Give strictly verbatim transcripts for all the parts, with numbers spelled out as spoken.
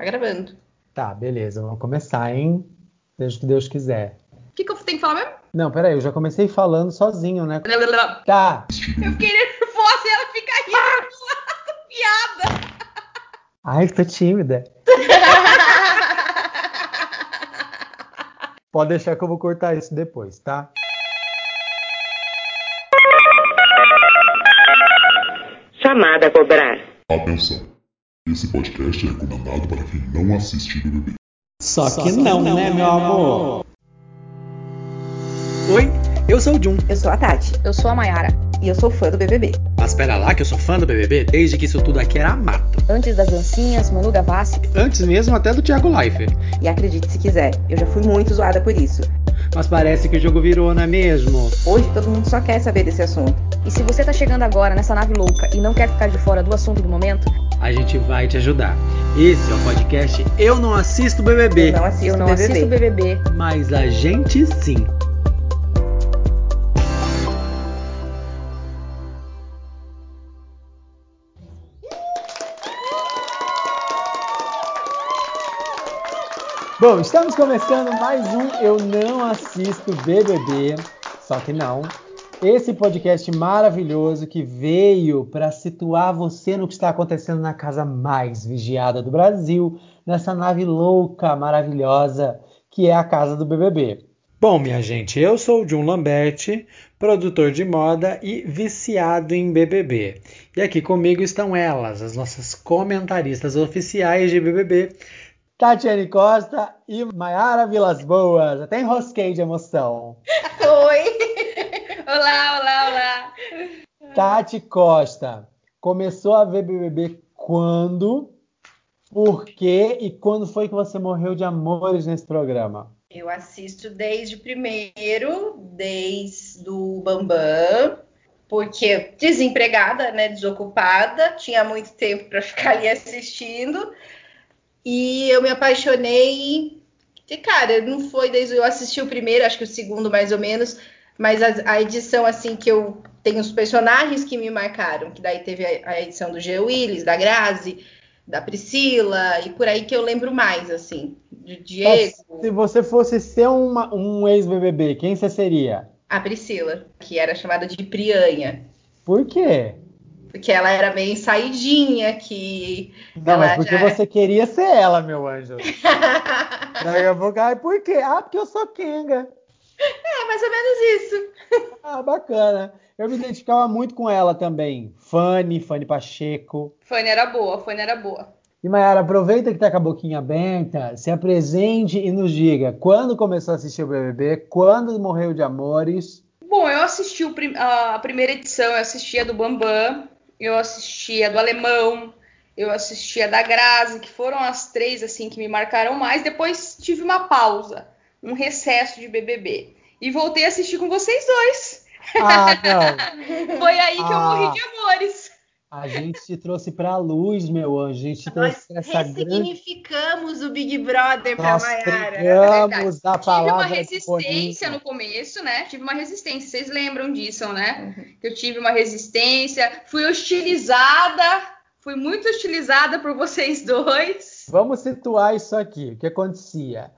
Tá gravando. Tá, beleza. Vamos começar, hein? Seja o que Deus quiser. O que, que eu tenho que falar mesmo? Não, peraí. Eu já comecei falando sozinho, né? Não, não, não. Tá. Eu fiquei nervosa e ela fica rindo do lado. Piada. Ai, tô tímida. Pode deixar que eu vou cortar isso depois, tá? Chamada a cobrar. Atenção. Esse podcast é recomendado para quem não assiste o B B B. Só que, Só que não, não, né, meu amor? Oi, eu sou o Jun. Eu sou a Tati. Eu sou a Mayara. E eu sou fã do B B B. Mas pera lá que eu sou fã do B B B desde que isso tudo aqui era mato. Antes das dancinhas, Manu Gavassi. Antes mesmo até do Thiago Leifert. E acredite se quiser, eu já fui muito zoada por isso. Mas parece que o jogo virou, não é mesmo? Hoje todo mundo só quer saber desse assunto. E se você tá chegando agora nessa nave louca e não quer ficar de fora do assunto do momento, a gente vai te ajudar. Esse é o podcast Eu Não Assisto B B B. Eu não assisto, eu não B B B. Assisto B B B. Mas a gente sim. Bom, estamos começando mais um Eu Não Assisto B B B, só que não. Esse podcast maravilhoso que veio para situar você no que está acontecendo na casa mais vigiada do Brasil, nessa nave louca, maravilhosa, que é a casa do B B B. Bom, minha gente, eu sou o John Lamberti, produtor de moda e viciado em B B B. E aqui comigo estão elas, as nossas comentaristas oficiais de B B B, Tatiane Costa e Mayara Vilas Boas. Até enrosquei de emoção. Oi! Olá, olá, olá! Tati Costa, começou a ver B B B quando, por quê e quando foi que você morreu de amores nesse programa? Eu assisto desde o primeiro, desde o Bambam, porque desempregada, né, desocupada, tinha muito tempo para ficar ali assistindo. E eu me apaixonei, e, cara, não foi desde... Eu assisti o primeiro, acho que o segundo mais ou menos, mas a, a edição, assim, que eu... Tem os personagens que me marcaram, que daí teve a, a edição do João Luiz, da Grazi, da Priscila, e por aí que eu lembro mais, assim, de Diego. Mas se você fosse ser uma, um ex-B B B, quem você seria? A Priscila, que era chamada de Prianha. Por quê? Porque ela era meio saidinha, que... Não, mas porque já... você queria ser ela, meu anjo. Daí eu vou cair, por quê? Ah, porque eu sou Kenga. É, mais ou menos isso. Ah, bacana. Eu me identificava muito com ela também. Fanny, Fanny Pacheco. Fanny era boa, Fanny era boa. E, Mayara, aproveita que tá com a boquinha aberta, se apresente e nos diga quando começou a assistir o B B B, quando morreu de amores. Bom, eu assisti o prim- a primeira edição, eu assisti a do Bambam. Eu assisti a do Alemão, eu assisti a da Grazi, que foram as três assim que me marcaram mais. Depois tive uma pausa, um recesso de B B B. E voltei a assistir com vocês dois. Ah, não. Foi aí que ah, eu morri de amores. A gente te trouxe pra luz, meu anjo. A gente te trouxe Nós essa ressignificamos grande... o Big Brother pra Mayara. Nós a palavra Tive uma resistência no começo, né? Tive uma resistência. Vocês lembram disso, né? Uhum. Eu tive uma resistência. Fui hostilizada. Fui muito hostilizada por vocês dois. Vamos situar isso aqui. O que acontecia?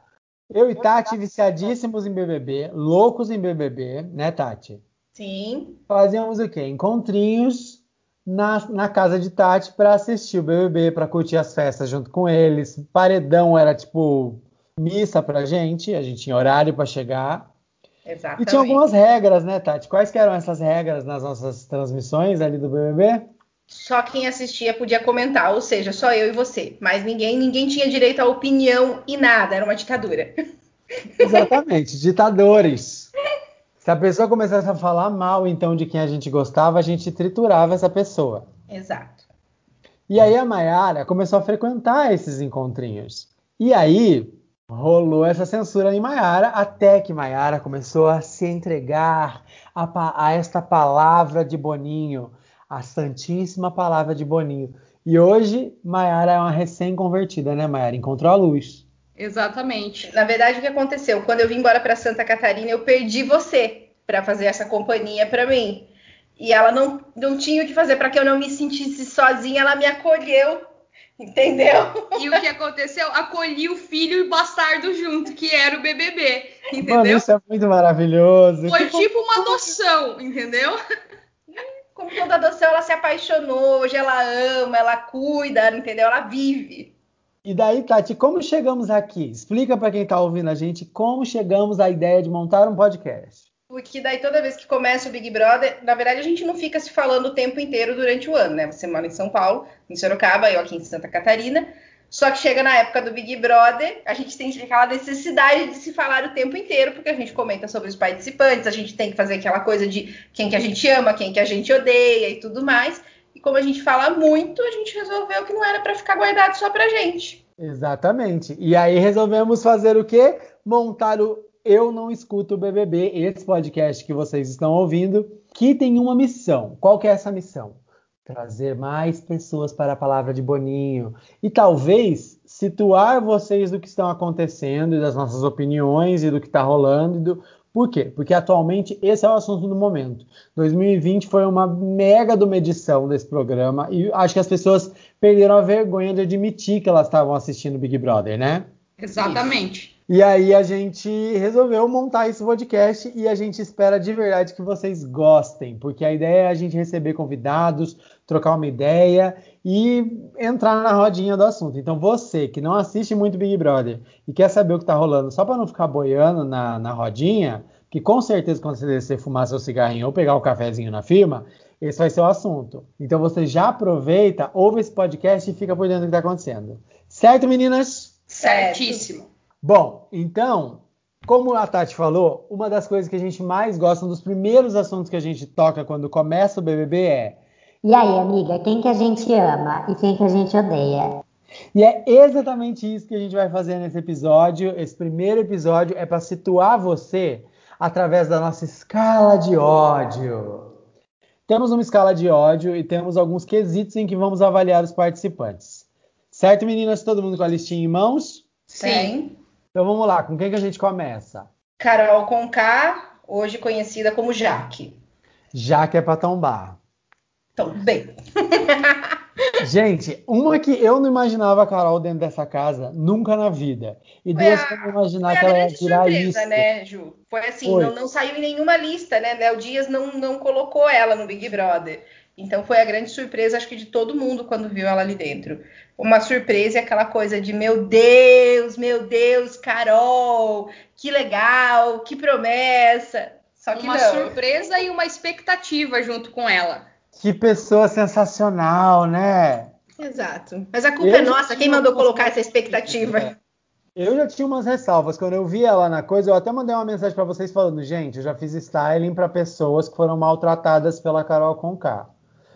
Eu e Tati viciadíssimos em B B B. Loucos em B B B. Né, Tati? Sim. Fazíamos o quê? Encontrinhos... Na, na casa de Tati para assistir o B B B, para curtir as festas junto com eles. Paredão era tipo missa pra gente, a gente tinha horário para chegar. Exatamente. E tinha algumas regras, né, Tati? Quais que eram essas regras nas nossas transmissões ali do B B B? Só quem assistia podia comentar, ou seja, só eu e você. Mas ninguém, ninguém tinha direito à opinião e nada, era uma ditadura. Exatamente, ditadores. Se a pessoa começasse a falar mal, então, de quem a gente gostava, a gente triturava essa pessoa. Exato. E aí a Mayara começou a frequentar esses encontrinhos. E aí rolou essa censura em Mayara, até que Mayara começou a se entregar a, a esta palavra de Boninho, a santíssima palavra de Boninho. E hoje Mayara é uma recém-convertida, né, Mayara? Encontrou a luz. Exatamente. Na verdade, o que aconteceu? Quando eu vim embora para Santa Catarina, eu perdi você para fazer essa companhia para mim. E ela não, não tinha o que fazer para que eu não me sentisse sozinha. Ela me acolheu Entendeu? E o que aconteceu? Acolhi o filho e o bastardo junto, que era o B B B, entendeu? Mano, isso é muito maravilhoso. Foi tipo uma adoção, entendeu? Como toda adoção, ela se apaixonou, hoje ela ama, ela cuida, entendeu? Ela vive. E daí, Tati, como chegamos aqui? Explica para quem tá ouvindo a gente como chegamos à ideia de montar um podcast. Porque daí toda vez que começa o Big Brother, na verdade a gente não fica se falando o tempo inteiro durante o ano, né? Você mora em São Paulo, em Sorocaba, eu aqui em Santa Catarina. Só que chega na época do Big Brother, a gente tem aquela necessidade de se falar o tempo inteiro, porque a gente comenta sobre os participantes, a gente tem que fazer aquela coisa de quem que a gente ama, quem que a gente odeia e tudo mais. E como a gente fala muito, a gente resolveu que não era para ficar guardado só pra gente. Exatamente. E aí resolvemos fazer o quê? Montar o Eu Não Escuto o B B B, esse podcast que vocês estão ouvindo, que tem uma missão. Qual que é essa missão? Trazer mais pessoas para a palavra de Boninho e talvez situar vocês do que estão acontecendo e das nossas opiniões e do que está rolando. E do... Por quê? Porque atualmente esse é o assunto do momento. dois mil e vinte foi uma mega de uma edição desse programa e acho que as pessoas perderam a vergonha de admitir que elas estavam assistindo Big Brother, né? Exatamente. Isso. E aí a gente resolveu montar esse podcast e a gente espera de verdade que vocês gostem, porque a ideia é a gente receber convidados, trocar uma ideia e entrar na rodinha do assunto. Então você que não assiste muito Big Brother e quer saber o que tá rolando, só para não ficar boiando na, na rodinha, que com certeza quando você descer fumar seu cigarrinho ou pegar o cafezinho na firma, esse vai ser o assunto. Então você já aproveita, ouve esse podcast e fica por dentro do que tá acontecendo. Certo, meninas? Certíssimo. Bom, então, como a Tati falou, uma das coisas que a gente mais gosta, um dos primeiros assuntos que a gente toca quando começa o B B B é... E aí, amiga, quem que a gente ama e quem que a gente odeia? E é exatamente isso que a gente vai fazer nesse episódio. Esse primeiro episódio é para situar você através da nossa escala de ódio. Temos uma escala de ódio e temos alguns quesitos em que vamos avaliar os participantes. Certo, meninas? Todo mundo com a listinha em mãos? Sim. Então vamos lá, com quem que a gente começa? Karol Conká, hoje conhecida como Jaque. Jaque é pra tombar. Tombei. Gente, uma que eu não imaginava a Karol dentro dessa casa, nunca na vida. E foi duas que eu não imaginava que ela ia tirar isso. Foi a grande surpresa, né, Ju? Foi assim, foi. Não, não saiu em nenhuma lista, né? Léo Dias não, não colocou ela no Big Brother. Então foi a grande surpresa, acho que de todo mundo quando viu ela ali dentro. Uma surpresa é aquela coisa de, meu Deus, meu Deus, Karol, que legal, que promessa. Só que uma não. surpresa e uma expectativa junto com ela. Que pessoa sensacional, né? Exato. Mas a culpa eu é nossa, quem mandou colocar essa expectativa? É. Eu já tinha umas ressalvas. Quando eu vi ela na coisa, eu até mandei uma mensagem para vocês falando, gente, eu já fiz styling para pessoas que foram maltratadas pela Karol Conká.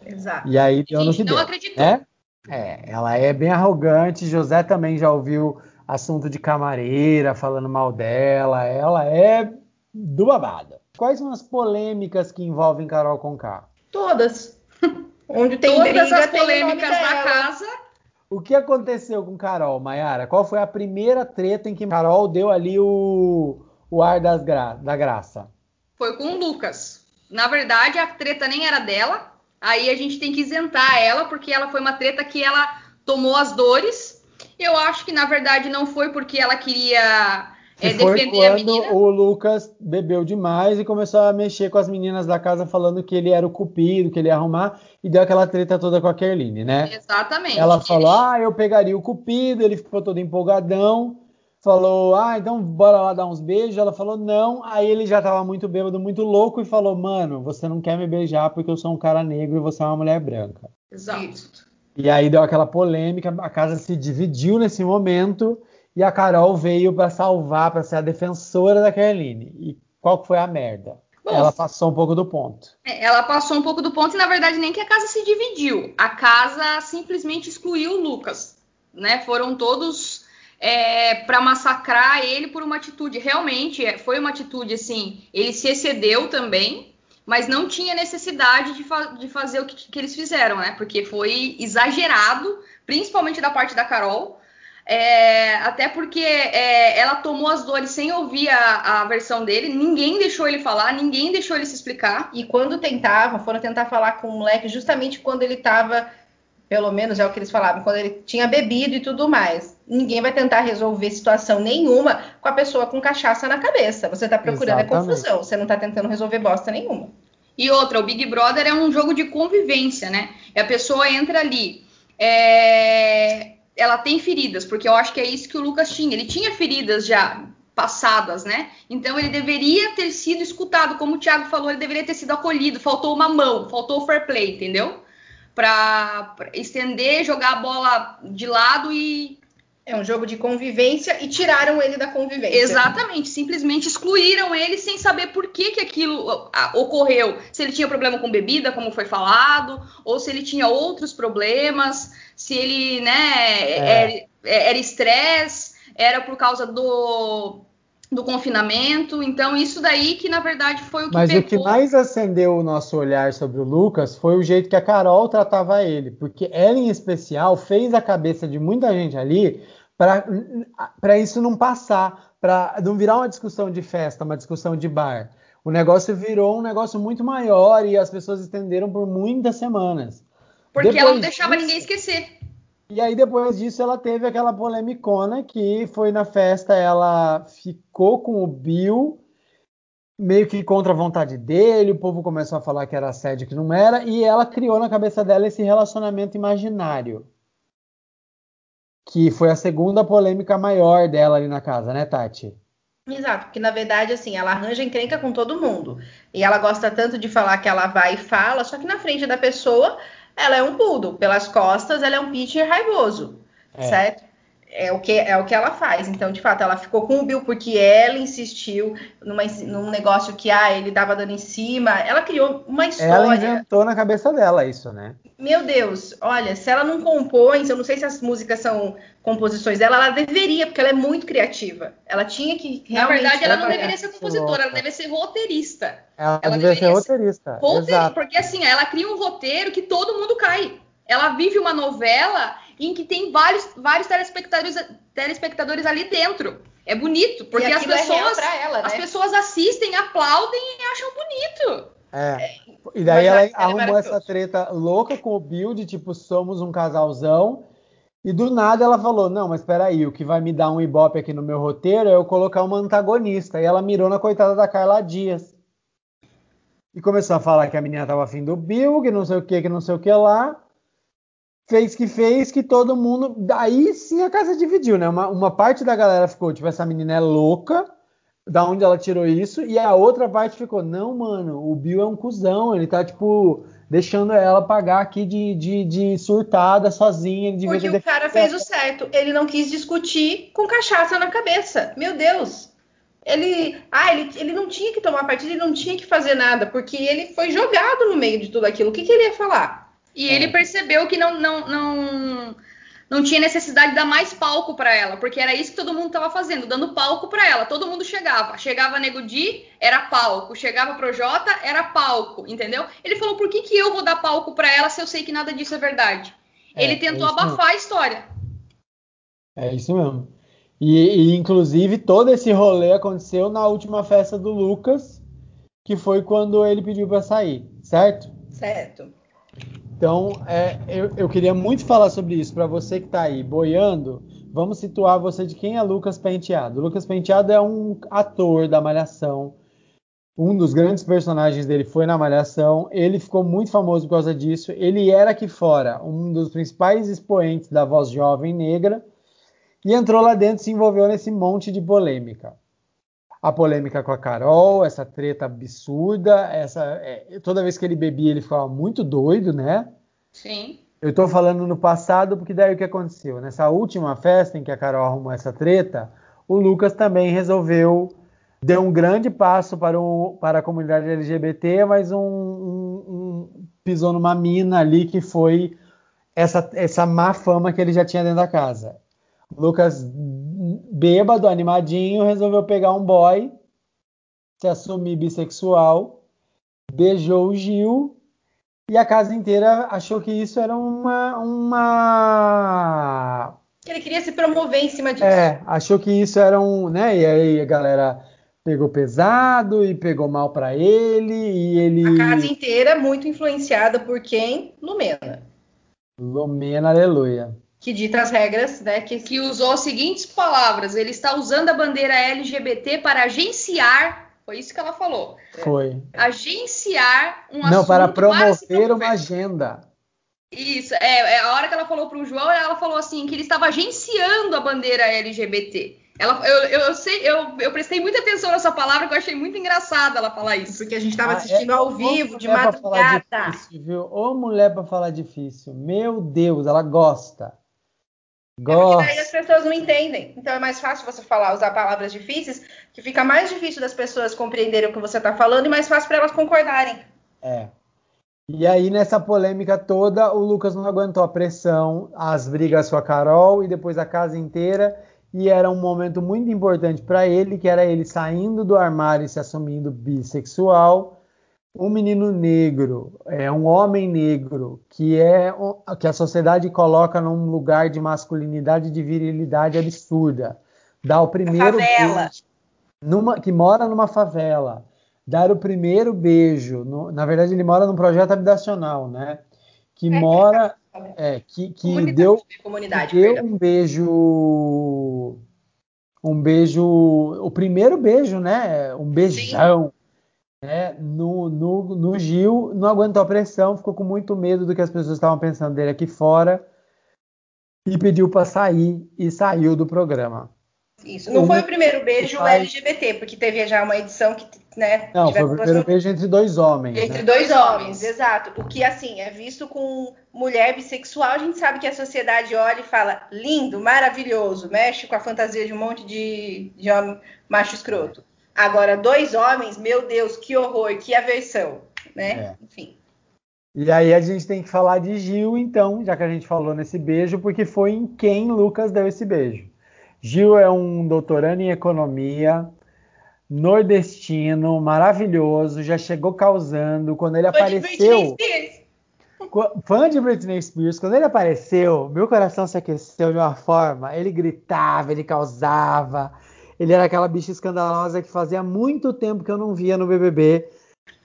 Exato. E aí deu no que deu. Não acreditou. É? É, ela é bem arrogante. José também já ouviu assunto de camareira falando mal dela. Ela é do babado. Quais são as polêmicas que envolvem Karol Conká? Todas. Onde tem Todas briga, as polêmicas da casa. O que aconteceu com Karol, Mayara? Qual foi a primeira treta em que Karol deu ali o, o ar das gra... da graça? Foi com o Lucas. Na verdade, a treta nem era dela. Aí a gente tem que isentar ela, porque ela foi uma treta que ela tomou as dores. Eu acho que, na verdade, não foi porque ela queria é, defender a menina. O Lucas bebeu demais e começou a mexer com as meninas da casa, falando que ele era o Cupido, que ele ia arrumar, e deu aquela treta toda com a Kerline, né? Exatamente. Ela falou, ah, eu pegaria o Cupido, ele ficou todo empolgadão, falou, ah, então bora lá dar uns beijos. Ela falou, não. Aí ele já tava muito bêbado, muito louco e falou, mano, você não quer me beijar porque eu sou um cara negro e você é uma mulher branca. Exato. E aí deu aquela polêmica, a casa se dividiu nesse momento e a Karol veio pra salvar, pra ser a defensora da Kerline. E qual que foi a merda? Bom, ela passou um pouco do ponto. Ela passou um pouco do ponto e, na verdade, nem que a casa se dividiu. A casa simplesmente excluiu o Lucas, né? Foram todos... É, para massacrar ele por uma atitude, realmente foi uma atitude assim, ele se excedeu também, mas não tinha necessidade de, fa- de fazer o que, que eles fizeram, né? Porque foi exagerado, principalmente da parte da Karol, é, até porque é, ela tomou as dores sem ouvir a, a versão dele, ninguém deixou ele falar, ninguém deixou ele se explicar. E quando tentavam, foram tentar falar com o moleque justamente quando ele estava Pelo menos é o que eles falavam, quando ele tinha bebido e tudo mais. Ninguém vai tentar resolver situação nenhuma com a pessoa com cachaça na cabeça. Você tá procurando a confusão, você não tá tentando resolver bosta nenhuma. E outra, o Big Brother é um jogo de convivência, né? E a pessoa entra ali, é... ela tem feridas, porque eu acho que é isso que o Lucas tinha. Ele tinha feridas já passadas, né? Então ele deveria ter sido escutado, como o Thiago falou, ele deveria ter sido acolhido. Faltou uma mão, faltou o fair play, entendeu? Para estender, jogar a bola de lado e... É um jogo de convivência e tiraram ele da convivência. Exatamente, simplesmente excluíram ele sem saber por que, que aquilo ocorreu. Se ele tinha problema com bebida, como foi falado, ou se ele tinha outros problemas, se ele, né, é. era estresse, era, era por causa do... do confinamento. Então isso daí que na verdade foi o que mas pegou. O que mais acendeu o nosso olhar sobre o Lucas foi o jeito que a Karol tratava ele, porque ela em especial fez a cabeça de muita gente ali para isso não passar, para não virar uma discussão de festa, uma discussão de bar. O negócio virou um negócio muito maior e as pessoas estenderam por muitas semanas. Porque depois ela não deixava disso, ninguém esquecer. E aí, depois disso, ela teve aquela polemicona que foi na festa, ela ficou com o Bill, meio que contra a vontade dele, o povo começou a falar que era assédio, que não era, e ela criou na cabeça dela esse relacionamento imaginário. Que foi a segunda polêmica maior dela ali na casa, né, Tati? Exato, porque na verdade, assim, ela arranja encrenca com todo mundo. E ela gosta tanto de falar que ela vai e fala, só que na frente da pessoa... Ela é um poodle, pelas costas ela é um pitcher raivoso, é. certo? É o, que, é o que ela faz. Então, de fato, ela ficou com o Bill porque ela insistiu numa, num negócio que ah, ele dava dando em cima. Ela criou uma história. Ela inventou na cabeça dela isso, né? Meu Deus, olha, se ela não compõe, eu não sei se as músicas são composições dela, ela deveria, porque ela é muito criativa. Ela tinha que realmente... Na verdade, ela não deveria ser compositora, ela deveria ser roteirista. Ela, ela deveria ser roteirista, roteirista, porque assim, ela cria um roteiro que todo mundo cai. Ela vive uma novela... em que tem vários, vários telespectadores, telespectadores ali dentro. É bonito, porque as pessoas, é ela, né? as pessoas assistem, aplaudem e acham bonito. É. E daí ela, ela arrumou essa treta louca com o Bill, de tipo, somos um casalzão. E do nada ela falou, não, mas peraí, o que vai me dar um ibope aqui no meu roteiro é eu colocar uma antagonista. E ela mirou na coitada da Carla Diaz. E começou a falar que a menina tava afim do Bill, que não sei o que, que não sei o que lá. Fez que fez, que todo mundo... Daí sim a casa dividiu, né? Uma, uma parte da galera ficou, tipo, essa menina é louca, da onde ela tirou isso, e a outra parte ficou, não, mano, o Bill é um cuzão, ele tá, tipo, deixando ela pagar aqui de, de, de surtada, sozinha. Ele Porque o cara fez o certo, ele não quis discutir com cachaça na cabeça, meu Deus! Ele, ah, ele, ele não tinha que tomar partido, ele não tinha que fazer nada, porque ele foi jogado no meio de tudo aquilo, o que, que ele ia falar? E é. ele percebeu que não, não, não, não tinha necessidade de dar mais palco para ela, porque era isso que todo mundo estava fazendo, dando palco para ela. Todo mundo chegava. Chegava Nego Di, era palco. Chegava Projota, era palco, entendeu? Ele falou, por que, que eu vou dar palco para ela se eu sei que nada disso é verdade? É, ele tentou é abafar mesmo. a história. É isso mesmo. E, e, inclusive, todo esse rolê aconteceu na última festa do Lucas, que foi quando ele pediu para sair, certo? Certo. Então, é, eu, eu queria muito falar sobre isso. Para você que está aí boiando, vamos situar você de quem é Lucas Penteado. Lucas Penteado é um ator da Malhação. Um dos grandes personagens dele foi na Malhação. Ele ficou muito famoso por causa disso. Ele era aqui fora um dos principais expoentes da voz jovem negra. E entrou lá dentro e se envolveu nesse monte de polêmica. A polêmica com a Karol, essa treta absurda, essa, é, toda vez que ele bebia ele ficava muito doido, né? Sim. Eu tô falando no passado porque daí o que aconteceu? Nessa última festa em que a Karol arrumou essa treta, o Lucas também resolveu, deu um grande passo para, o, para a comunidade L G B T, mas um, um, um, pisou numa mina ali que foi essa, essa má fama que ele já tinha dentro da casa. Lucas, bêbado, animadinho, resolveu pegar um boy, se assumir bissexual, beijou o Gil e a casa inteira achou que isso era uma... uma... Ele queria se promover em cima disso. É, achou que isso era um... né? E aí a galera pegou pesado e pegou mal pra ele e ele... A casa inteira muito influenciada por quem? Lumena. Lumena, aleluia. Que dita as regras, né? Que, que usou as seguintes palavras. Ele está usando a bandeira L G B T para agenciar... Foi isso que ela falou. Foi. Agenciar um Não, assunto... Não, para promover uma agenda. Isso. É, é, a hora que ela falou para o João, ela falou assim, que ele estava agenciando a bandeira L G B T. Ela, eu, eu, sei, eu, eu prestei muita atenção nessa palavra, que eu achei muito engraçada ela falar isso. Porque a gente estava ah, assistindo é, ao vivo, de madrugada. Difícil, viu? Ô mulher para falar difícil. Meu Deus, ela gosta. Gosto. É porque daí as pessoas não entendem. Então é mais fácil você falar, usar palavras difíceis, que fica mais difícil das pessoas compreenderem o que você está falando e mais fácil para elas concordarem. É. E aí nessa polêmica toda, o Lucas não aguentou a pressão, as brigas com a Karol e depois a casa inteira. E era um momento muito importante para ele, que era ele saindo do armário e se assumindo bissexual. Um menino negro, é um homem negro, que, é, que a sociedade coloca num lugar de masculinidade e de virilidade absurda. Dá o primeiro beijo, numa, que mora numa favela, dar o primeiro beijo, no, na verdade ele mora num projeto habitacional, né? Que é, mora, é, que, que deu, comunidade, que deu um beijo, um beijo, o primeiro beijo, né? Um beijão. Sim. É, no, no, no Gil, não aguentou a pressão, ficou com muito medo do que as pessoas estavam pensando dele aqui fora e pediu para sair e saiu do programa. Isso, não o foi o primeiro beijo sai... L G B T, porque teve já uma edição que, né? Não, foi o primeiro pessoa... beijo entre dois homens. Entre né? dois homens, exato. O que, assim, é visto com mulher bissexual, a gente sabe que a sociedade olha e fala lindo, maravilhoso, mexe com a fantasia de um monte de, de homem macho escroto. Agora, dois homens, meu Deus, que horror, que aversão, né? É. Enfim. E aí a gente tem que falar de Gil, então, já que a gente falou nesse beijo, porque foi em quem Lucas deu esse beijo. Gil é um doutorando em economia, nordestino, maravilhoso, já chegou causando. Quando ele fã apareceu... De fã de Britney Spears. Quando ele apareceu, meu coração se aqueceu de uma forma. Ele gritava, ele causava... Ele era aquela bicha escandalosa que fazia muito tempo que eu não via no B B B.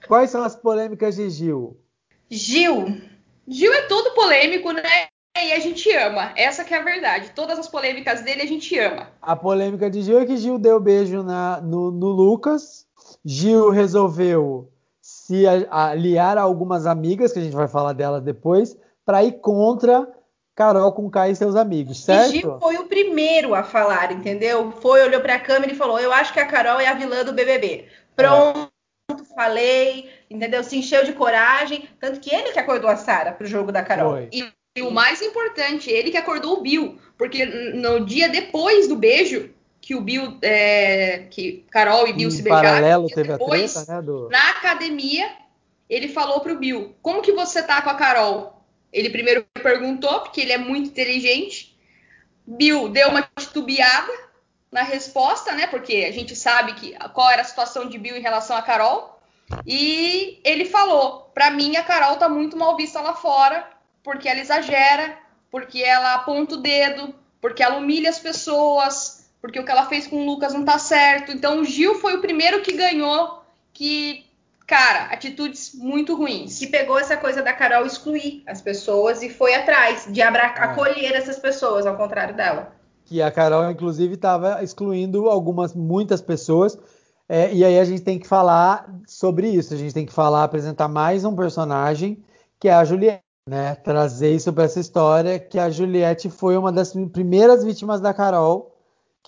Quais são as polêmicas de Gil? Gil? Gil é todo polêmico, né? E a gente ama. Essa que é a verdade. Todas as polêmicas dele a gente ama. A polêmica de Gil é que Gil deu beijo na, no, no Lucas. Gil resolveu se aliar a algumas amigas, que a gente vai falar delas depois, para ir contra... Karol Conká e seus amigos, certo? E Gil foi o primeiro a falar, entendeu? Foi, olhou pra câmera e falou, eu acho que a Karol é a vilã do B B B. Pronto, é. Falei, entendeu? Se encheu de coragem, tanto que ele que acordou a Sara pro jogo da Karol. Foi. E, e o mais importante, ele que acordou o Bill, porque no dia depois do beijo, que o Bill, é, que Karol e Bill em se beijaram, paralelo teve depois, a treta, né, do... na academia, ele falou pro Bill, como que você tá com a Karol? Ele primeiro perguntou, porque ele é muito inteligente. Bill deu uma titubeada na resposta, né? Porque a gente sabe que, qual era a situação de Bill em relação a Karol. E ele falou, pra mim a Karol tá muito mal vista lá fora, porque ela exagera, porque ela aponta o dedo, porque ela humilha as pessoas, porque o que ela fez com o Lucas não tá certo. Então o Gil foi o primeiro que ganhou, que... Cara, atitudes muito ruins. Que pegou essa coisa da Karol excluir as pessoas e foi atrás de abra... é. acolher essas pessoas, ao contrário dela. Que a Karol, inclusive, estava excluindo algumas, muitas pessoas. É, e aí a gente tem que falar sobre isso. A gente tem que falar, apresentar mais um personagem, que é a Juliette, né? Trazer isso para essa história, que a Juliette foi uma das primeiras vítimas da Karol,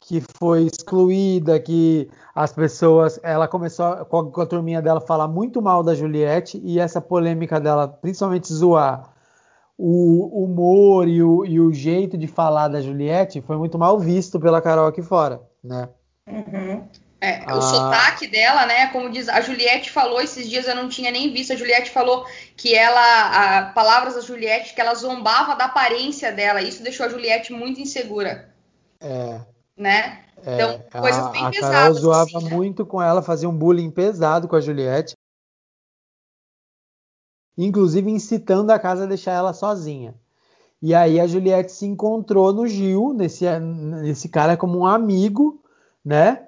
que foi excluída, que as pessoas... Ela começou com a, com a turminha dela falar muito mal da Juliette e essa polêmica dela, principalmente zoar o humor e o, e o jeito de falar da Juliette, foi muito mal visto pela Karol aqui fora, né? Uhum. É, o ah. sotaque dela, né? Como diz, a Juliette falou, esses dias eu não tinha nem visto, a Juliette falou que ela... A, palavras da Juliette, que ela zombava da aparência dela. Isso deixou a Juliette muito insegura. É... Né? É, então, coisas bem a, a pesadas. A Karol zoava assim, muito com ela, fazia um bullying pesado com a Juliette. Inclusive incitando a casa a deixar ela sozinha. E aí a Juliette se encontrou no Gil, nesse, nesse cara como um amigo, né?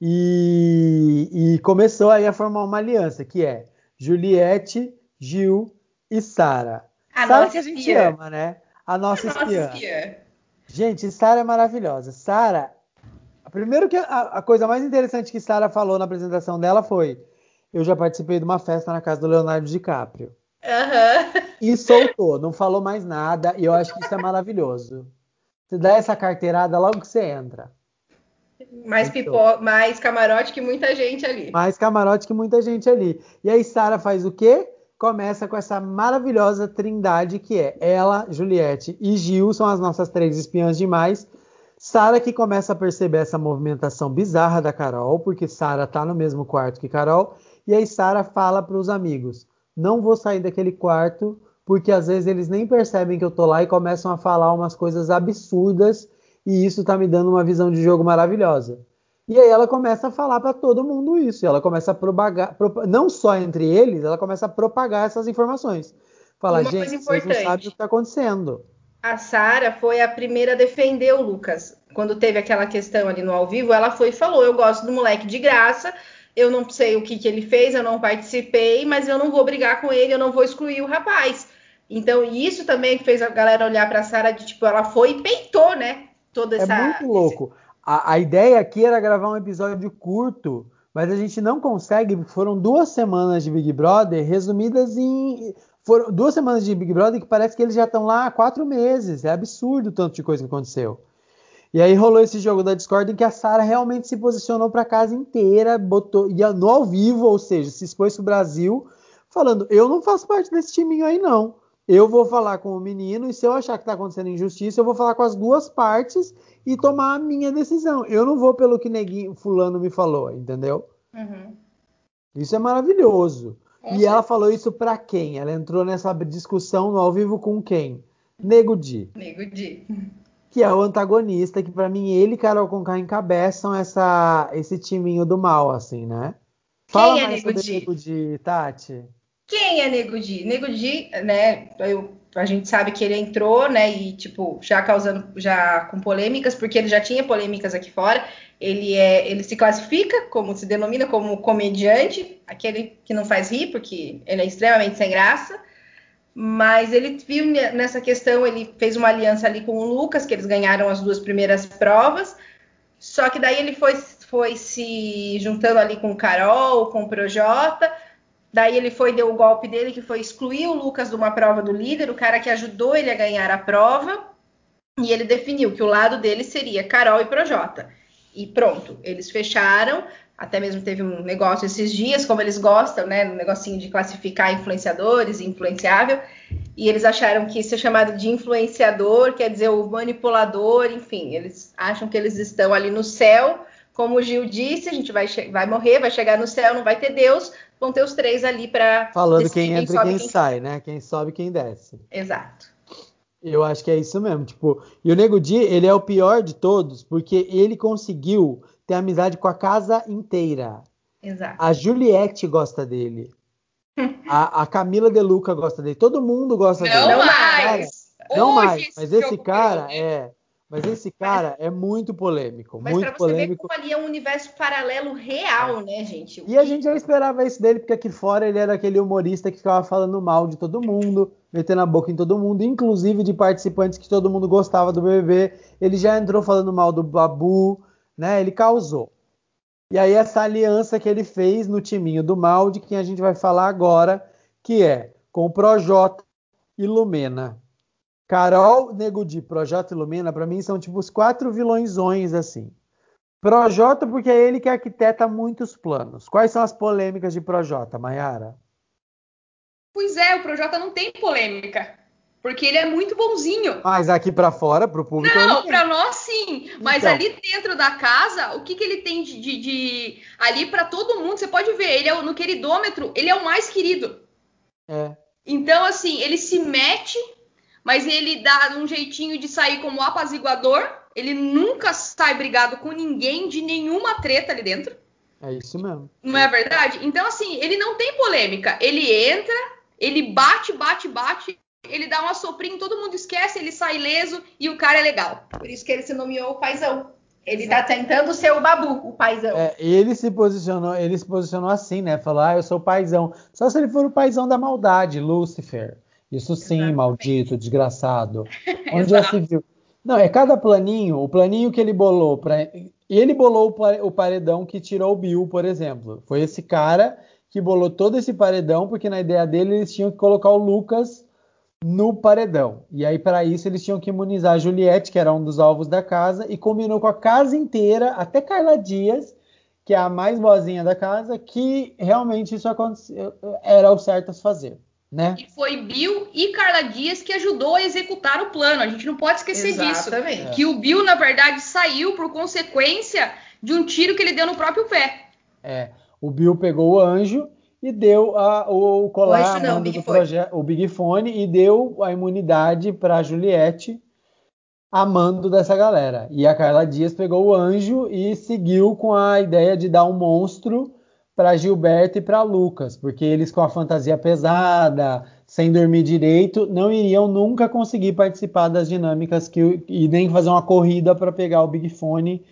E, e começou aí a formar uma aliança, que é Juliette, Gil e Sara. A Sabe nossa que a gente espia. ama, né? A nossa, a nossa espiã. espia. Gente, Sara é maravilhosa. Sara, primeiro que a, a coisa mais interessante que Sara falou na apresentação dela foi: eu já participei de uma festa na casa do Leonardo DiCaprio. Uhum. E soltou, não falou mais nada. E eu acho que isso é maravilhoso. Você dá essa carteirada logo que você entra. Mais, pipo... mais camarote que muita gente ali. Mais camarote que muita gente ali. E aí Sara faz o quê? Começa com essa maravilhosa trindade que é ela, Juliette e Gil, são as nossas três espiãs demais. Sara que começa a perceber essa movimentação bizarra da Karol, porque Sara tá no mesmo quarto que Karol. E aí Sara fala para os amigos: não vou sair daquele quarto, porque às vezes eles nem percebem que eu tô lá e começam a falar umas coisas absurdas, e isso tá me dando uma visão de jogo maravilhosa. E aí ela começa a falar para todo mundo isso, e ela começa a propagar, não só entre eles, ela começa a propagar essas informações. Fala, uma gente, vocês não sabem o que tá acontecendo. A Sara foi a primeira a defender o Lucas. Quando teve aquela questão ali no ao vivo, ela foi e falou: eu gosto do moleque de graça, eu não sei o que, que ele fez, eu não participei, mas eu não vou brigar com ele, eu não vou excluir o rapaz. Então, isso também fez a galera olhar para a Sara de tipo, ela foi e peitou, né? Toda essa. É muito louco. Esse... A, a ideia aqui era gravar um episódio curto, mas a gente não consegue, porque foram duas semanas de Big Brother resumidas em. Foram duas semanas de Big Brother que parece que eles já estão lá há quatro meses. É absurdo o tanto de coisa que aconteceu. E aí rolou esse jogo da Discord em que a Sara realmente se posicionou para a casa inteira, botou, ia no ao vivo, ou seja, se expôs pro Brasil, falando: eu não faço parte desse timinho aí, não. Eu vou falar com o menino, e se eu achar que tá acontecendo injustiça, eu vou falar com as duas partes e tomar a minha decisão. Eu não vou pelo que neguinho fulano me falou, entendeu? Uhum. Isso é maravilhoso. É. E ela falou isso para quem? Ela entrou nessa discussão no ao vivo com quem? Nego Di. Nego Di. Que é o antagonista, que pra mim ele e Karol Conká encabeçam essa, esse timinho do mal, assim, né? Quem Fala é mais Nego Di? Nego Di, Tati. Quem é Nego Di? Nego Di, né, eu, a gente sabe que ele entrou, né, e tipo, já causando, já com polêmicas, porque ele já tinha polêmicas aqui fora, ele, é, ele se classifica, como se denomina, como comediante, aquele que não faz rir, porque ele é extremamente sem graça. Mas ele viu nessa questão, ele fez uma aliança ali com o Lucas, que eles ganharam as duas primeiras provas, só que daí ele foi, foi se juntando ali com o Karol, com o Projota, daí ele foi, deu o golpe dele, que foi excluir o Lucas de uma prova do líder, o cara que ajudou ele a ganhar a prova, e ele definiu que o lado dele seria Karol e Projota. E pronto, eles fecharam, até mesmo teve um negócio esses dias, como eles gostam, né, um negocinho de classificar influenciadores e influenciável, e eles acharam que isso é chamado de influenciador, quer dizer, o manipulador, enfim, eles acham que eles estão ali no céu, como o Gil disse, a gente vai, vai morrer, vai chegar no céu, não vai ter Deus, vão ter os três ali para... Falando quem entra e quem, quem, quem sai, né, quem sobe e quem desce. Exato. Eu acho que é isso mesmo, tipo, e o Nego Di, ele é o pior de todos, porque ele conseguiu ter amizade com a casa inteira. Exato. A Juliette gosta dele, a, a Camila De Luca gosta dele, todo mundo gosta não dele. Não mais! Cara, não mais, mas esse cara mesmo. é... Mas esse cara mas, é muito polêmico, mas muito pra você polêmico. Ver como ali é um universo paralelo real, né, gente? O e que... a gente já esperava isso dele, porque aqui fora ele era aquele humorista que ficava falando mal de todo mundo, metendo a boca em todo mundo, inclusive de participantes que todo mundo gostava do B B B. Ele já entrou falando mal do Babu, né? Ele causou. E aí essa aliança que ele fez no timinho do mal, de quem a gente vai falar agora, que é com o Projota e Lumena. Karol, Nego Di, Projota e Lumena, pra mim, são tipo os quatro vilõezões, assim. Projota, porque é ele que arquiteta muitos planos. Quais são as polêmicas de Projota, Mayara? Pois é, o Projota não tem polêmica, porque ele é muito bonzinho. Mas aqui pra fora, pro público... Não, não pra nós, sim. Mas então, ali dentro da casa, o que, que ele tem de, de, de... Ali pra todo mundo, você pode ver, ele é, no queridômetro, ele é o mais querido. É. Então, assim, ele se mete... Mas ele dá um jeitinho de sair como apaziguador. Ele nunca sai brigado com ninguém, de nenhuma treta ali dentro. É isso mesmo. Não é verdade? Então, assim, ele não tem polêmica. Ele entra, ele bate, bate, bate. Ele dá uma soprinha, todo mundo esquece, ele sai ileso e o cara é legal. Por isso que ele se nomeou o paizão. Ele tá tentando ser o Babu, o paizão. É, ele se posicionou, ele se posicionou assim, né? Falou, ah, eu sou o paizão. Só se ele for o paizão da maldade, Lúcifer. Isso sim, exatamente. Maldito, desgraçado. Onde já se viu? Não, é cada planinho, o planinho que ele bolou. Pra... Ele bolou o paredão que tirou o Bill, por exemplo. Foi esse cara que bolou todo esse paredão, porque na ideia dele eles tinham que colocar o Lucas no paredão. E aí, para isso, eles tinham que imunizar a Juliette, que era um dos alvos da casa, e combinou com a casa inteira, até Carla Diaz, que é a mais boazinha da casa, que realmente isso aconteceu, era o certo a se fazer. Né? E foi Bill e Carla Dias que ajudou a executar o plano. A gente não pode esquecer Exatamente. disso. É. Que o Bill, na verdade, saiu por consequência de um tiro que ele deu no próprio pé. É, o Bill pegou o anjo e deu a, o, o colar o não, o Big do projeto, o Big Fone, e deu a imunidade para Juliette, a mando dessa galera. E a Carla Dias pegou o anjo e seguiu com a ideia de dar um monstro para Gilberto e para Lucas, porque eles com a fantasia pesada, sem dormir direito, não iriam nunca conseguir participar das dinâmicas que, e nem fazer uma corrida para pegar o Big Fone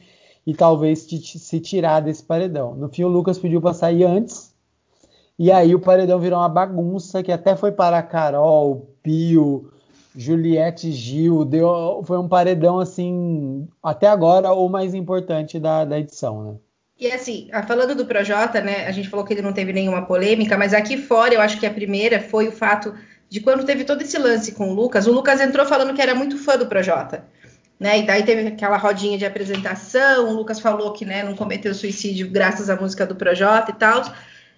e talvez te, te, se tirar desse paredão. No fim, o Lucas pediu para sair antes, e aí o paredão virou uma bagunça, que até foi para Karol, Pio, Juliette, Gil, deu, foi um paredão, assim, até agora, o mais importante da, da edição, né? E assim, falando do Projota, né, a gente falou que ele não teve nenhuma polêmica, mas aqui fora eu acho que a primeira foi o fato de quando teve todo esse lance com o Lucas, o Lucas entrou falando que era muito fã do Projota, né, e daí teve aquela rodinha de apresentação, o Lucas falou que, né, não cometeu suicídio graças à música do Projota e tal,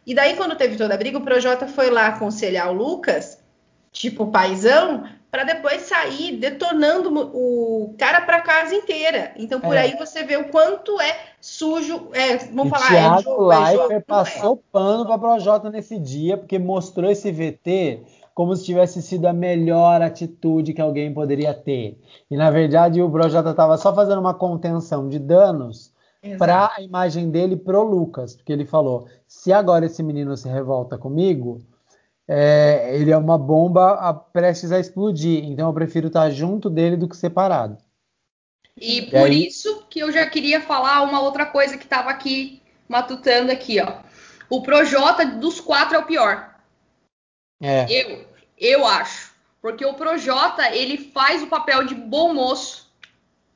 e daí quando teve toda a briga, o Projota foi lá aconselhar o Lucas, tipo paizão, para depois sair detonando o cara para a casa inteira. Então, por é. aí você vê o quanto é sujo. É, vamos e falar, Thiago é jogo, Leifert é passou é. pano para a Projota nesse dia, porque mostrou esse V T como se tivesse sido a melhor atitude que alguém poderia ter. E, na verdade, o Projota estava só fazendo uma contenção de danos para a imagem dele pro Lucas. Porque ele falou, se agora esse menino se revolta comigo... É, ele é uma bomba a, prestes a explodir, então eu prefiro estar junto dele do que separado. E, e por aí... isso que eu já queria falar uma outra coisa que estava aqui matutando aqui, ó. O Projota dos quatro é o pior. É. Eu, eu acho, porque o Projota ele faz o papel de bom moço.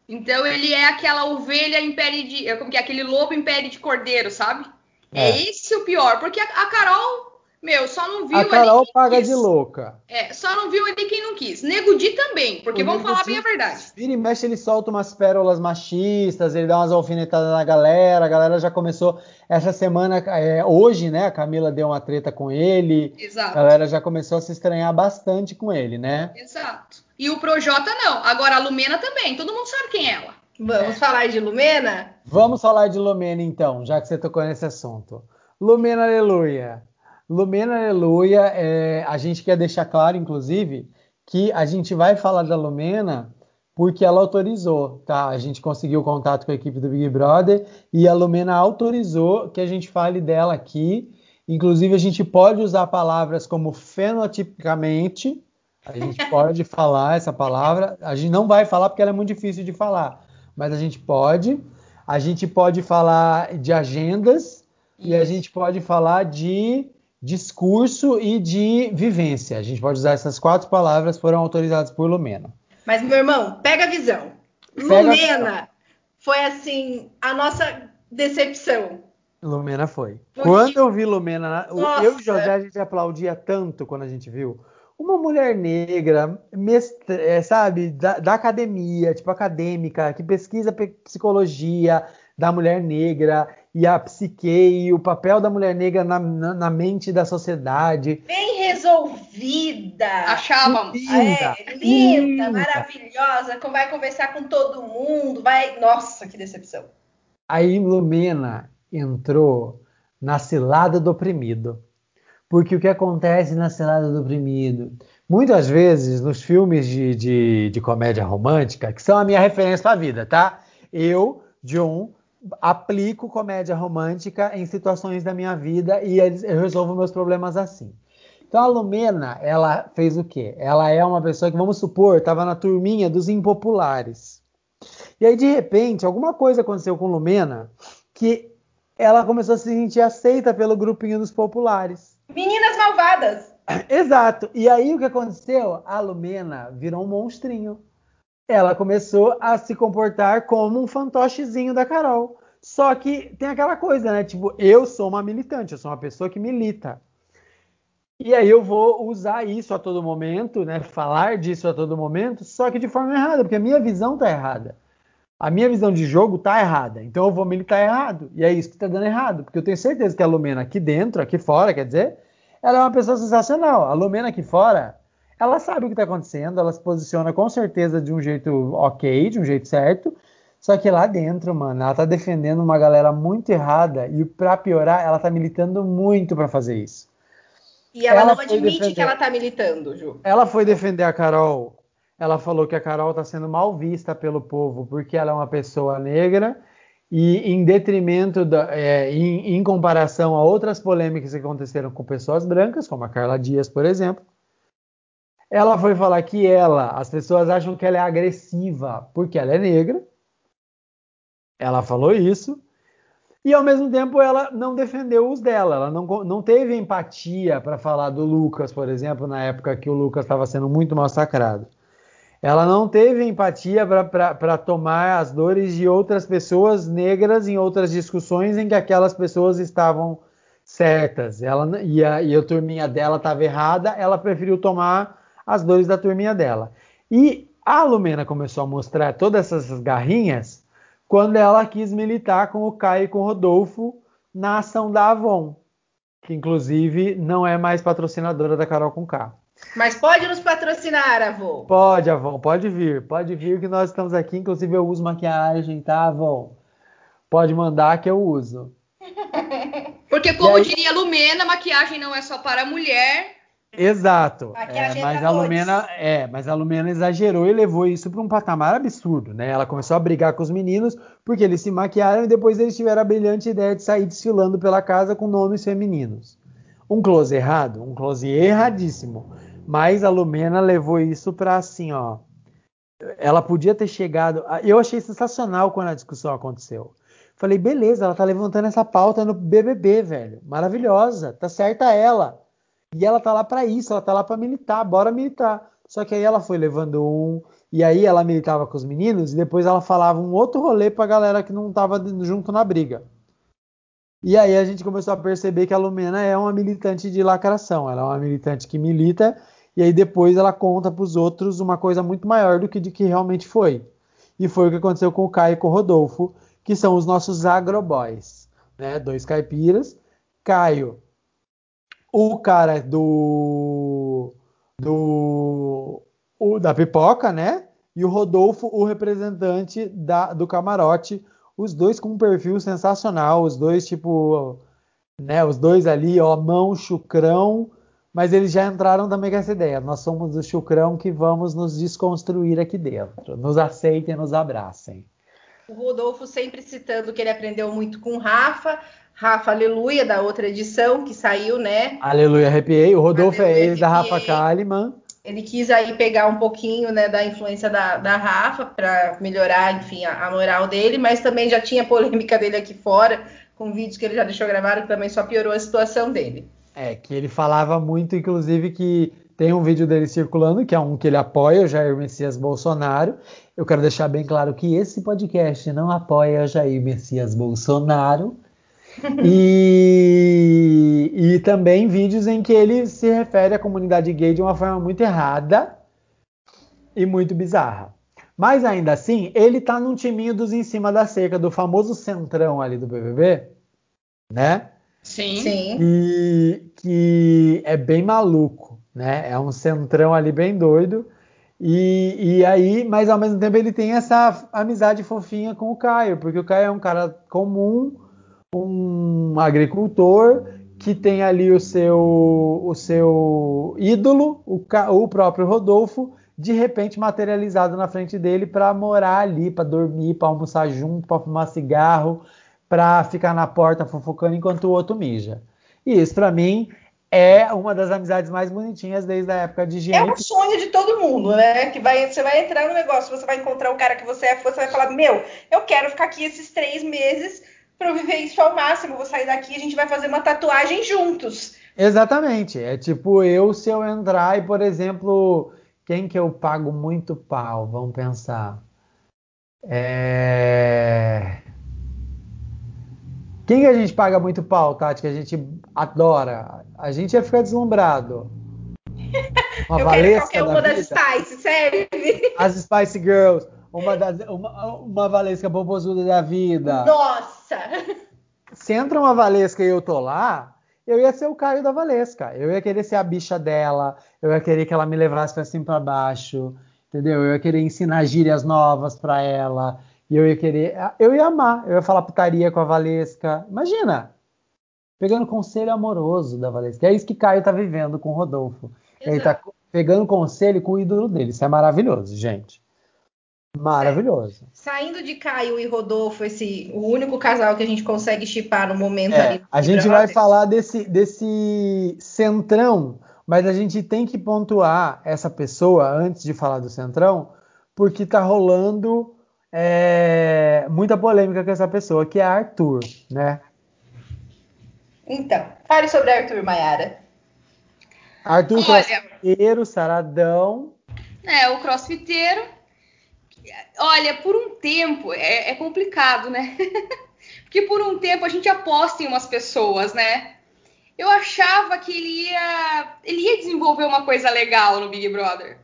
Então ele é aquela ovelha em pele de, como que é? Aquele lobo em pele de cordeiro, sabe? É, é esse o pior, porque a, a Karol Meu, só não viu a Karol ali quem paga quis. De louca. É, só não viu ali quem não quis. Nego Di também, porque o vamos Nego falar Di, bem a verdade. Vira e mexe, ele solta umas pérolas machistas, ele dá umas alfinetadas na galera, a galera já começou essa semana, é, hoje, né, a Camila deu uma treta com ele. Exato. A galera já começou a se estranhar bastante com ele, né? Exato. E o Projota não, agora a Lumena também, todo mundo sabe quem é ela. Vamos é. falar de Lumena? Vamos falar de Lumena então, já que você tocou nesse assunto. Lumena, aleluia. Lumena, aleluia, é, a gente quer deixar claro, inclusive, que a gente vai falar da Lumena porque ela autorizou, tá? A gente conseguiu o contato com a equipe do Big Brother e a Lumena autorizou que a gente fale dela aqui. Inclusive, a gente pode usar palavras como fenotipicamente, a gente pode falar essa palavra. A gente não vai falar porque ela é muito difícil de falar, mas a gente pode. A gente pode falar de agendas e a gente pode falar de... discurso e de vivência. A gente pode usar essas quatro palavras, foram autorizadas por Lumena. Mas, meu irmão, pega a visão. Pega Lumena a visão. Foi, assim, a nossa decepção. Lumena foi. Porque... Quando eu vi Lumena, nossa. Eu e José, a gente aplaudia tanto quando a gente viu. Uma mulher negra, mestre, sabe, da, da academia, tipo acadêmica, que pesquisa psicologia da mulher negra, e a psique e o papel da mulher negra na, na, na mente da sociedade. Bem resolvida. Achávamos. Linda, é, linda, linda, maravilhosa, vai conversar com todo mundo, vai... Nossa, que decepção. Aí Lumena entrou na cilada do oprimido. Porque o que acontece na cilada do oprimido? Muitas vezes, nos filmes de, de, de comédia romântica, que são a minha referência para a vida, tá? Eu, John... aplico comédia romântica em situações da minha vida e eu resolvo meus problemas assim. Então a Lumena, ela fez o quê? Ela é uma pessoa que, vamos supor, estava na turminha dos impopulares. E aí, de repente, alguma coisa aconteceu com Lumena que ela começou a se sentir aceita pelo grupinho dos populares. Meninas malvadas! Exato. E aí o que aconteceu? A Lumena virou um monstrinho. Ela começou a se comportar como um fantochezinho da Karol. Só que tem aquela coisa, né? Tipo, eu sou uma militante, eu sou uma pessoa que milita. E aí eu vou usar isso a todo momento, né? Falar disso a todo momento, só que de forma errada, porque a minha visão tá errada. A minha visão de jogo tá errada. Então eu vou militar errado. E é isso que tá dando errado. Porque eu tenho certeza que a Lumena aqui dentro, aqui fora, quer dizer, ela é uma pessoa sensacional. A Lumena aqui fora, ela sabe o que tá acontecendo, ela se posiciona com certeza de um jeito ok, de um jeito certo. Só que lá dentro, mano, ela tá defendendo uma galera muito errada e pra piorar, ela tá militando muito pra fazer isso. E ela, ela não admite defender... que ela tá militando, Ju. Ela foi defender a Karol. Ela falou que a Karol tá sendo mal vista pelo povo porque ela é uma pessoa negra e em detrimento, da, é, em, em comparação a outras polêmicas que aconteceram com pessoas brancas, como a Carla Diaz, por exemplo, ela foi falar que ela, as pessoas acham que ela é agressiva porque ela é negra. Ela falou isso e, ao mesmo tempo, ela não defendeu os dela. Ela não, não teve empatia para falar do Lucas, por exemplo, na época que o Lucas estava sendo muito massacrado. Ela não teve empatia para tomar as dores de outras pessoas negras em outras discussões em que aquelas pessoas estavam certas. Ela, e, a, e a turminha dela estava errada, ela preferiu tomar as dores da turminha dela. E a Lumena começou a mostrar todas essas garrinhas quando ela quis militar com o Caio e com o Rodolfo na ação da Avon, que inclusive não é mais patrocinadora da Karol Conká. Mas pode nos patrocinar, Avon. Pode, Avon, pode vir. Pode vir que nós estamos aqui. Inclusive eu uso maquiagem, tá, Avon? Pode mandar que eu uso. Porque como aí... diria a Lumena, maquiagem não é só para mulher. Exato. Maquiagem é, mas, é a Lumena, é, mas a Lumena exagerou e levou isso para um patamar absurdo, né? Ela começou a brigar com os meninos porque eles se maquiaram e depois eles tiveram a brilhante ideia de sair desfilando pela casa com nomes femininos. Um close errado, um close erradíssimo. Mas a Lumena levou isso para assim, ó. Ela podia ter chegado... A... Eu achei sensacional quando a discussão aconteceu. Falei, beleza, ela tá levantando essa pauta no B B B, velho. Maravilhosa, tá certa ela. E ela tá lá para isso, ela tá lá para militar, bora militar. Só que aí ela foi levando um... E aí ela militava com os meninos e depois ela falava um outro rolê pra galera que não tava junto na briga. E aí a gente começou a perceber que a Lumena é uma militante de lacração. Ela é uma militante que milita e aí depois ela conta para os outros uma coisa muito maior do que de que realmente foi. E foi o que aconteceu com o Caio e com o Rodolfo, que são os nossos agroboys, né? Dois caipiras. Caio, o cara do, do o, da pipoca, né? E o Rodolfo, o representante da, do camarote. Os dois com um perfil sensacional, os dois tipo, né, os dois ali, ó, mão, chucrão, mas eles já entraram também com essa ideia, nós somos o chucrão que vamos nos desconstruir aqui dentro, nos aceitem, nos abracem. O Rodolfo sempre citando que ele aprendeu muito com o Rafa, Rafa Aleluia, da outra edição que saiu, né? Aleluia, arrepiei, o Rodolfo Aleluia, é ele, da Rafa Kalimann. Ele quis aí pegar um pouquinho, né, da influência da, da Rafa para melhorar, enfim, a, a moral dele, mas também já tinha polêmica dele aqui fora, com vídeos que ele já deixou gravado, que também só piorou a situação dele. É, que ele falava muito, inclusive, que tem um vídeo dele circulando, que é um que ele apoia o Jair Messias Bolsonaro. Eu quero deixar bem claro que esse podcast não apoia o Jair Messias Bolsonaro. E, e também vídeos em que ele se refere à comunidade gay de uma forma muito errada e muito bizarra. Mas ainda assim, ele tá num timinho dos em cima da cerca, do famoso centrão ali do B B B, né? Sim. Sim. E que é bem maluco, né? É um centrão ali bem doido. E, e aí, mas ao mesmo tempo ele tem essa amizade fofinha com o Caio, porque o Caio é um cara comum, um agricultor que tem ali o seu, o seu ídolo, o, o próprio Rodolfo, de repente materializado na frente dele para morar ali, para dormir, para almoçar junto, para fumar cigarro, para ficar na porta fofocando enquanto o outro mija. E isso, para mim, é uma das amizades mais bonitinhas desde a época de gente. É um sonho de todo mundo, né? Que vai, você vai entrar no negócio, você vai encontrar o cara que você é, você vai falar, meu, eu quero ficar aqui esses três meses... para eu viver isso ao máximo, eu vou sair daqui e a gente vai fazer uma tatuagem juntos. Exatamente. É tipo eu, se eu entrar e, por exemplo, quem que eu pago muito pau? Vamos pensar. É... Quem que a gente paga muito pau, Tati, que a gente adora? A gente ia ficar deslumbrado. Uma eu Valesca quero qualquer uma da das Spice, serve? As Spice Girls. Uma, das, uma, uma Valesca bobozuda da vida. Nossa! Se entra uma Valesca e eu tô lá, eu ia ser o Caio da Valesca. Eu ia querer ser a bicha dela. Eu ia querer que ela me levasse pra cima e pra baixo. Entendeu? Eu ia querer ensinar gírias novas pra ela. E eu ia querer... Eu ia amar. Eu ia falar putaria com a Valesca. Imagina! Pegando conselho amoroso da Valesca. É isso que Caio tá vivendo com o Rodolfo. Exato. Ele tá pegando conselho com o ídolo dele. Isso é maravilhoso, gente. Maravilhoso. É. Saindo de Caio e Rodolfo, esse, o único casal que a gente consegue shippar no momento é, ali. A gente vai falar desse, desse centrão, mas a gente tem que pontuar essa pessoa antes de falar do centrão, porque tá rolando... É, muita polêmica com essa pessoa, que é Arthur, né? Então, fale sobre Arthur, Mayara. Arthur Olha, crossfiteiro, saradão. É, o crossfiteiro. Olha, por um tempo, é, é complicado, né? Porque por um tempo a gente aposta em umas pessoas, né? Eu achava que ele ia, ele ia desenvolver uma coisa legal no Big Brother.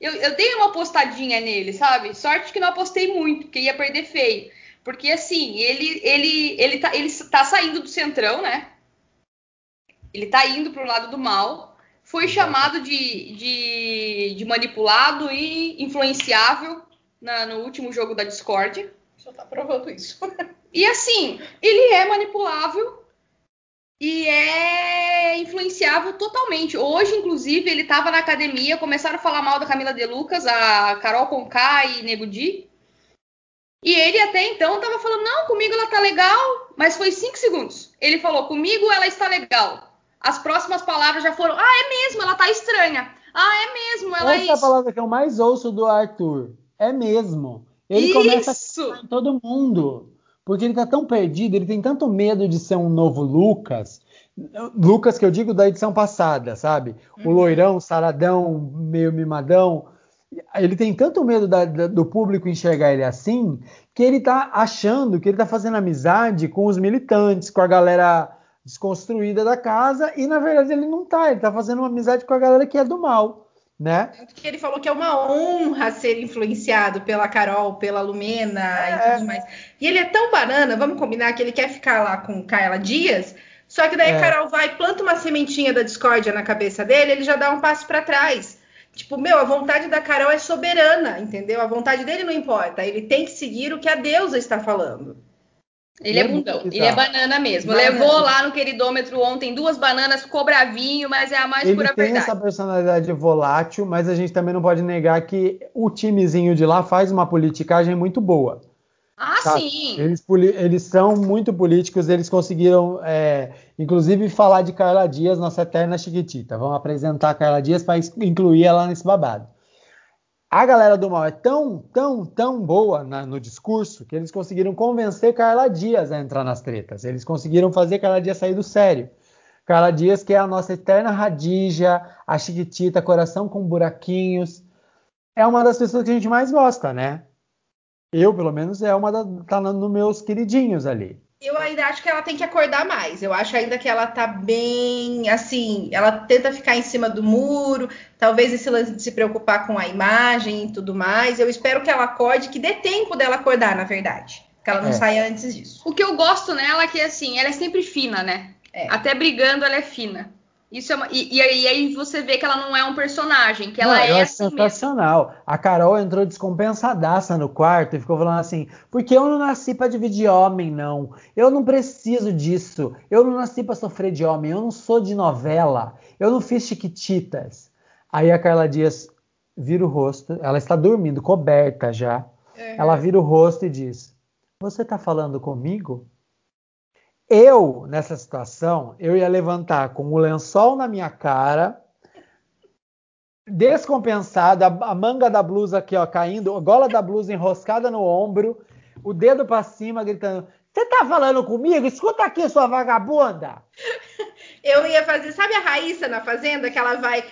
Eu, eu dei uma apostadinha nele, sabe? Sorte que não apostei muito, porque ia perder feio. Porque, assim, ele, ele, ele, tá, ele tá saindo do centrão, né? Ele tá indo pro lado do mal. Foi chamado de, de, de manipulado e influenciável na, no último jogo da Discord. Só tá provando isso. E, assim, ele é manipulável. E é influenciável totalmente. Hoje, inclusive, ele estava na academia, começaram a falar mal da Camila De Luca, a Karol Conká e Nego Di. E ele até então estava falando, não, comigo ela tá legal, mas foi cinco segundos. Ele falou, comigo ela está legal. As próximas palavras já foram, ah, é mesmo, ela tá estranha. Ah, é mesmo, ela é isso. Essa palavra que eu mais ouço do Arthur, é mesmo. Ele isso. começa a falar em todo mundo. Porque ele tá tão perdido, ele tem tanto medo de ser um novo Lucas. Lucas que eu digo da edição passada, sabe? Uhum. O loirão, saradão, meio mimadão. Ele tem tanto medo da, da, do público enxergar ele assim, que ele tá achando que ele tá fazendo amizade com os militantes, com a galera desconstruída da casa, e na verdade ele não tá, ele tá fazendo uma amizade com a galera que é do mal. Né? Que ele falou que é uma honra ser influenciado pela Karol, pela Lumena é. e tudo mais. E ele é tão banana, vamos combinar, que ele quer ficar lá com Carla Diaz, só que daí é. a Karol vai, planta uma sementinha da discórdia na cabeça dele, ele já dá um passo para trás. Tipo, meu, a vontade da Karol é soberana, entendeu? A vontade dele não importa, ele tem que seguir o que a deusa está falando. Ele é bundão, ele é banana mesmo. Banana. Levou lá no queridômetro ontem duas bananas, ficou bravinho, mas é a mais ele pura verdade. Ele tem essa personalidade volátil, mas a gente também não pode negar que o timezinho de lá faz uma politicagem muito boa. Ah, sabe? Sim! Eles, eles são muito políticos, eles conseguiram, é, inclusive, falar de Carla Diaz, nossa eterna chiquitita. Vamos apresentar a Carla Diaz para incluir ela nesse babado. A galera do mal é tão, tão, tão boa na, no discurso que eles conseguiram convencer Carla Diaz a entrar nas tretas. Eles conseguiram fazer Carla Diaz sair do sério. Carla Diaz, que é a nossa eterna Radija, a chiquitita, coração com buraquinhos. É uma das pessoas que a gente mais gosta, né? Eu, pelo menos, é uma da, tá nos meus queridinhos ali. Eu ainda acho que ela tem que acordar mais. Eu acho ainda que ela tá bem, assim, ela tenta ficar em cima do muro, talvez esse lance de se preocupar com a imagem e tudo mais. Eu espero que ela acorde, que dê tempo dela acordar, na verdade. Que ela não é. saia antes disso. O que eu gosto nela é que, assim, ela é sempre fina, né? É. Até brigando, ela é fina. Isso é uma... e, e aí você vê que ela não é um personagem, que ela não, é ela assim sensacional. Mesmo. A Karol entrou descompensadaça no quarto e ficou falando assim, porque eu não nasci pra dividir homem, não. Eu não preciso disso. Eu não nasci pra sofrer de homem. Eu não sou de novela. Eu não fiz Chiquititas. Aí a Carla Diaz vira o rosto. Ela está dormindo, coberta já. Uhum. Ela vira o rosto e diz, você tá falando comigo? Eu, nessa situação, eu ia levantar com o lençol na minha cara, descompensada, a manga da blusa aqui, ó, caindo, a gola da blusa enroscada no ombro, o dedo pra cima, gritando, você tá falando comigo? Escuta aqui, sua vagabunda! Eu ia fazer, sabe a Raíssa na Fazenda, que ela vai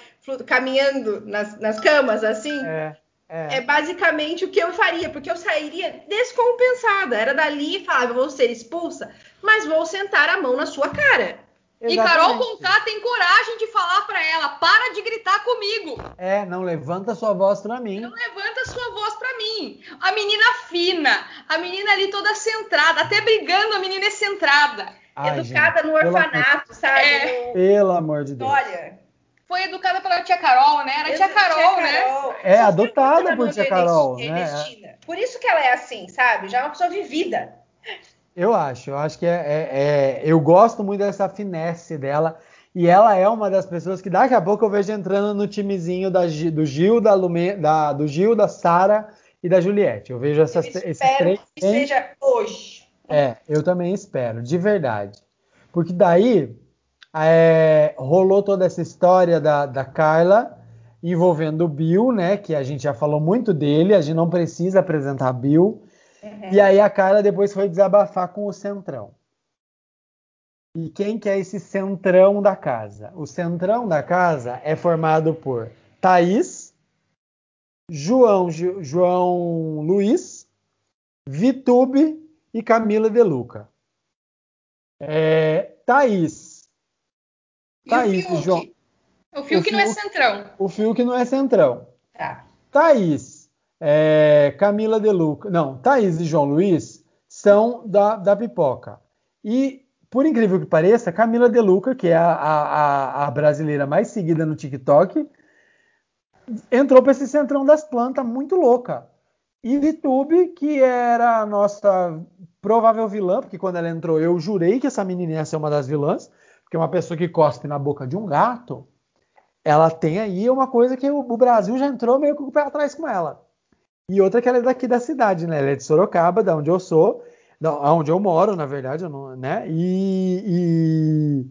caminhando nas, nas camas, assim? É, é. É basicamente o que eu faria, porque eu sairia descompensada. Era dali e falava, vou ser expulsa, mas vou sentar a mão na sua cara. Exatamente. E Karol Conká tem coragem de falar pra ela, para de gritar comigo. É, não levanta sua voz pra mim. Não levanta sua voz pra mim. A menina fina, a menina ali toda centrada, até brigando, a menina é centrada. Ai, educada, gente, no orfanato, pela... sabe? É. Pelo amor de Deus. Olha, foi educada pela tia Karol, né? Era a tia Karol, tia né? Karol. É, só adotada por tia Karol, Ernestina, né? Por isso que ela é assim, sabe? Já é uma pessoa vivida. Eu acho, eu acho que é, é, é... eu gosto muito dessa finesse dela, e ela é uma das pessoas que daqui a pouco eu vejo entrando no timezinho da, do Gil, da, Lume... da, do Gil, da Sara e da Juliette. Eu vejo essas, eu esses três. Que seja hoje. É, eu também espero, de verdade. Porque daí é, rolou toda essa história da, da Carla envolvendo o Bill, né? Que a gente já falou muito dele, a gente não precisa apresentar Bill. Uhum. E aí a Carla depois foi desabafar com o Centrão. E quem que é esse Centrão da casa? O Centrão da casa é formado por Thaís, João, João Luiz, Vitube e Camila De Luca. É, Thaís. E Thaís, o Fiuk? João... O Fiuk não é centrão. O Fiuk não é centrão. Tá. Thaís, é, Camila De Luca... Não, Thaís e João Luiz são da, da pipoca. E, por incrível que pareça, Camila De Luca, que é a, a, a brasileira mais seguida no TikTok, entrou para esse centrão das plantas muito louca. E Vitube, que era a nossa provável vilã, porque quando ela entrou eu jurei que essa menina ia ser uma das vilãs, porque uma pessoa que cospe na boca de um gato, ela tem aí uma coisa que o Brasil já entrou meio que para trás com ela. E outra que ela é daqui da cidade, né? Ela é de Sorocaba, da onde eu sou, da onde eu moro, na verdade, eu não, né? E,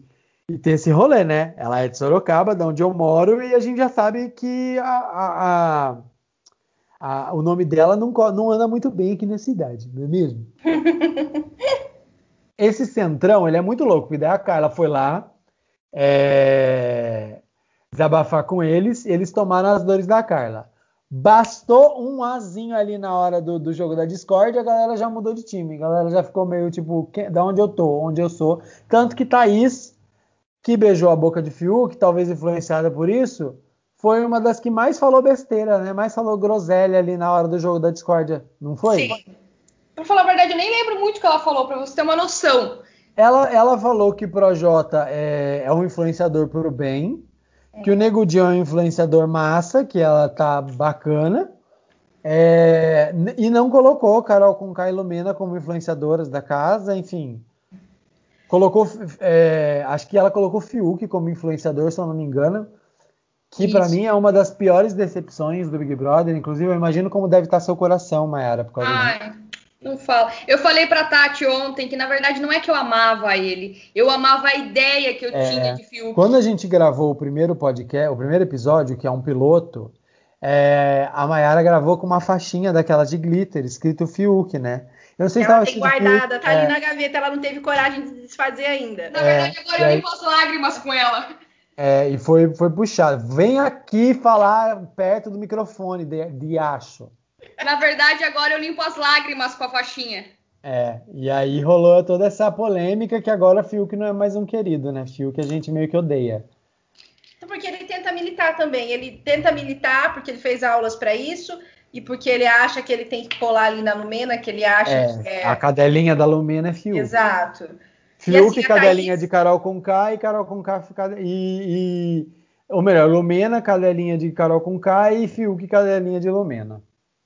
e, e tem esse rolê, né? Ela é de Sorocaba, da onde eu moro, e a gente já sabe que a... a, a Ah, o nome dela não, não anda muito bem aqui nessa idade, não é mesmo? Esse centrão, ele é muito louco. E daí a Carla foi lá é, desabafar com eles, e eles tomaram as dores da Carla. Bastou um azinho ali na hora do, do jogo da Discord, a galera já mudou de time. A galera já ficou meio tipo, que, da onde eu tô, onde eu sou. Tanto que Thaís, que beijou a boca de Fiuk, talvez influenciada por isso... Foi uma das que mais falou besteira, né? Mais falou groselha ali na hora do jogo da discórdia, não foi? Sim. Pra falar a verdade, eu nem lembro muito o que ela falou, pra você ter uma noção. Ela, ela falou que o Projota é, é um influenciador pro bem, é. Que o Nego Di é um influenciador massa, que ela tá bacana, é, e não colocou Karol Conká e Lumena como influenciadoras da casa, enfim... Colocou, é, acho que ela colocou Fiuk como influenciador, se eu não me engano, que para mim é uma das piores decepções do Big Brother. Inclusive, eu imagino como deve estar seu coração, Mayara, por causa Ai, disso. Não fala. Eu falei para Tati ontem que, na verdade, não é que eu amava ele. Eu amava a ideia que eu é, tinha de Fiuk. Quando a gente gravou o primeiro podcast, o primeiro episódio, que é um piloto, é, a Mayara gravou com uma faixinha daquela de glitter, escrito Fiuk, né? Eu não sei ela se tem guardada, Fiuk, tá é... ali na gaveta, ela não teve coragem de desfazer ainda. Na é, verdade, agora eu aí... limpo as lágrimas com ela. É, e foi, foi puxado. Vem aqui falar perto do microfone, de, de acho. Na verdade, agora eu limpo as lágrimas com a faixinha. É, e aí rolou toda essa polêmica que agora Fiuk não é mais um querido, né? Fiuk a gente meio que odeia. Porque ele tenta militar também. Ele tenta militar porque ele fez aulas pra isso e porque ele acha que ele tem que colar ali na Lumena, que ele acha é, que é... A cadelinha da Lumena é Fiuk. Exato. Fiuk, assim, cadelinha Thaís... de Karol Conká e Karol Conká e, e ou melhor, Lumena, cadelinha de Karol Conká e Fiuk, cadelinha de Lumena.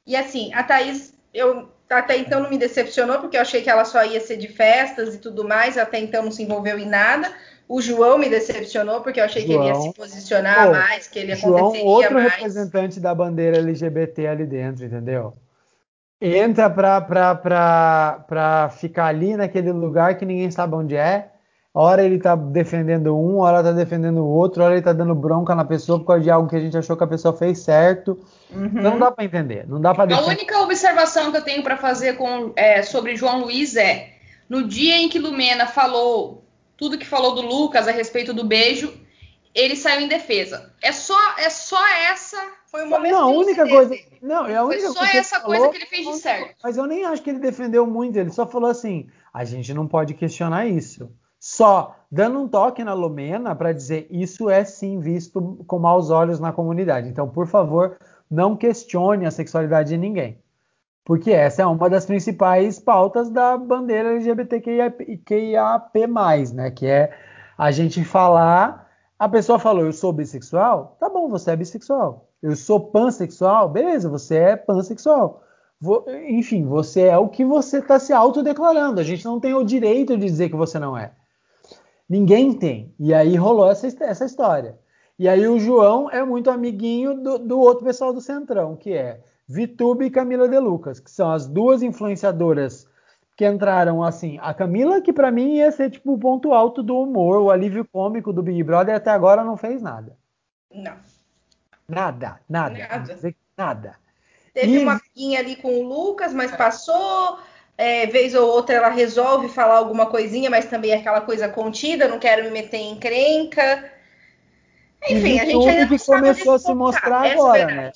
E assim, a Thaís, eu até então não me decepcionou, porque eu achei que ela só ia ser de festas e tudo mais, até então não se envolveu em nada. O João me decepcionou, porque eu achei João... que ele ia se posicionar Pô, mais, que ele aconteceria João, outro mais. Outro representante da bandeira L G B T ali dentro, entendeu? Entra pra, pra, pra, pra ficar ali naquele lugar que ninguém sabe onde é. Hora ele tá defendendo um, hora tá defendendo o outro, hora ele tá dando bronca na pessoa por causa de algo que a gente achou que a pessoa fez certo. Uhum. Não dá pra entender, não dá pra defender. A única observação que eu tenho pra fazer com, é, sobre João Luiz é: no dia em que Lumena falou tudo que falou do Lucas a respeito do beijo, ele saiu em defesa. É só, é só essa... Foi o momento não, que a única coisa, não, é a única foi só coisa essa falou, coisa que ele fez de certo. Mas eu nem acho que ele defendeu muito. Ele só falou assim, a gente não pode questionar isso. Só dando um toque na Lumena para dizer isso é sim visto com maus olhos na comunidade. Então, por favor, não questione a sexualidade de ninguém. Porque essa é uma das principais pautas da bandeira L G B T Q I A P mais, né? Que é a gente falar... A pessoa falou, eu sou bissexual? Tá bom, você é bissexual. Eu sou pansexual? Beleza, você é pansexual. Vou, enfim, você é o que você está se autodeclarando. A gente não tem o direito de dizer que você não é. Ninguém tem. E aí rolou essa, essa história. E aí o João é muito amiguinho do, do outro pessoal do Centrão, que é... Vitube e Camila De Luca, que são as duas influenciadoras que entraram assim. A Camila, que pra mim ia ser tipo o ponto alto do humor, o alívio cômico do Big Brother, até agora não fez nada. Não. Nada, nada. Nada. nada. Teve e... uma amiguinha ali com o Lucas, mas passou. É, vez ou outra ela resolve falar alguma coisinha, mas também é aquela coisa contida, não quero me meter em encrenca. Enfim, a gente ainda não sabe começou a se mostrar agora, né?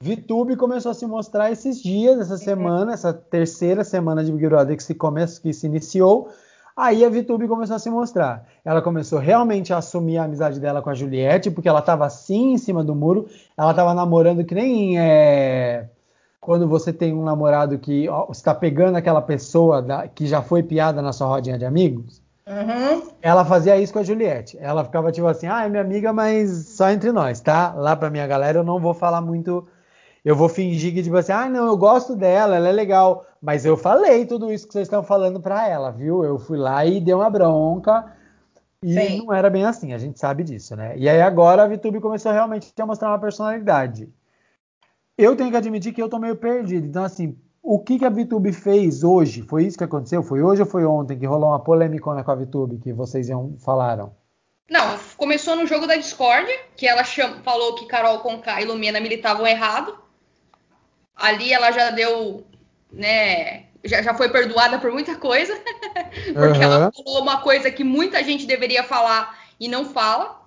Vitube começou a se mostrar esses dias, essa uhum. semana, essa terceira semana de Big Brother que se, começa, que se iniciou. Aí a Vitube começou a se mostrar. Ela começou realmente a assumir a amizade dela com a Juliette, porque ela estava assim em cima do muro. Ela estava namorando que nem é... quando você tem um namorado que ó, você está pegando aquela pessoa da... que já foi piada na sua rodinha de amigos. Uhum. Ela fazia isso com a Juliette. Ela ficava tipo assim, ah, é minha amiga, mas só entre nós, tá? Lá pra minha galera eu não vou falar muito... Eu vou fingir que, tipo assim, ah, não, eu gosto dela, ela é legal. Mas eu falei tudo isso que vocês estão falando pra ela, viu? Eu fui lá e dei uma bronca. E Sim. não era bem assim, a gente sabe disso, né? E aí agora a Vitube começou realmente a mostrar uma personalidade. Eu tenho que admitir que eu tô meio perdido. Então, assim, o que, que a Vitube fez hoje? Foi isso que aconteceu? Foi hoje ou foi ontem que rolou uma polêmicona com a Vitube que vocês iam, falaram? Não, começou no jogo da Discord, que ela cham... falou que Karol Conká e Lumena militavam errado. Ali ela já deu, né, já, já foi perdoada por muita coisa, porque uhum. ela falou uma coisa que muita gente deveria falar e não fala.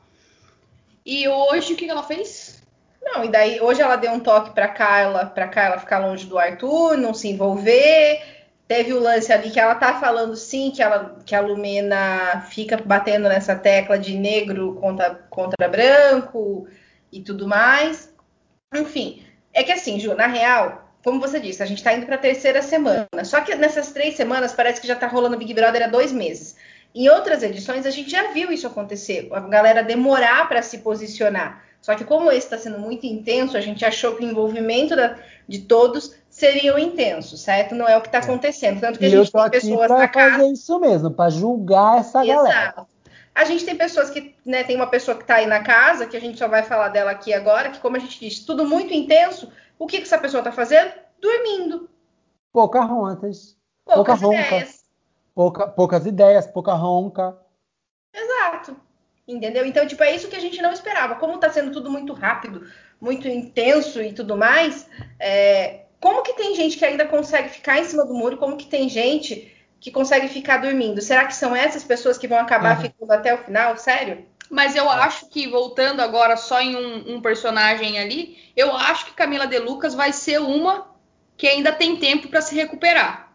E hoje, o que ela fez? Não, e daí, hoje ela deu um toque pra Carla, pra Carla ficar longe do Arthur, não se envolver. Teve o lance ali que ela tá falando, sim, que, ela, que a Lumena fica batendo nessa tecla de negro contra, contra branco e tudo mais. Enfim... É que assim, Ju, na real, como você disse, a gente tá indo pra terceira semana. Só que nessas três semanas parece que já tá rolando Big Brother há dois meses. Em outras edições a gente já viu isso acontecer. A galera demorar pra se posicionar. Só que como esse tá sendo muito intenso, a gente achou que o envolvimento da, de todos seria intenso, certo? Não é o que tá acontecendo. Tanto que a gente tem pessoas na casa... fazer isso mesmo, pra julgar essa Exato. Galera. A gente tem pessoas que, né, tem uma pessoa que tá aí na casa, que a gente só vai falar dela aqui agora, que como a gente disse, tudo muito intenso, o que que essa pessoa tá fazendo? Dormindo. Pouca rontas. Poucas pouca ideias. Pouca, poucas ideias, pouca ronca. Exato. Entendeu? Então, tipo, é isso que a gente não esperava. Como tá sendo tudo muito rápido, muito intenso e tudo mais, é... como que tem gente que ainda consegue ficar em cima do muro? Como que tem gente... que consegue ficar dormindo. Será que são essas pessoas que vão acabar uhum. ficando até o final? Sério? Mas eu acho que, voltando agora só em um, um personagem ali, eu acho que Camila De Luca vai ser uma que ainda tem tempo para se recuperar.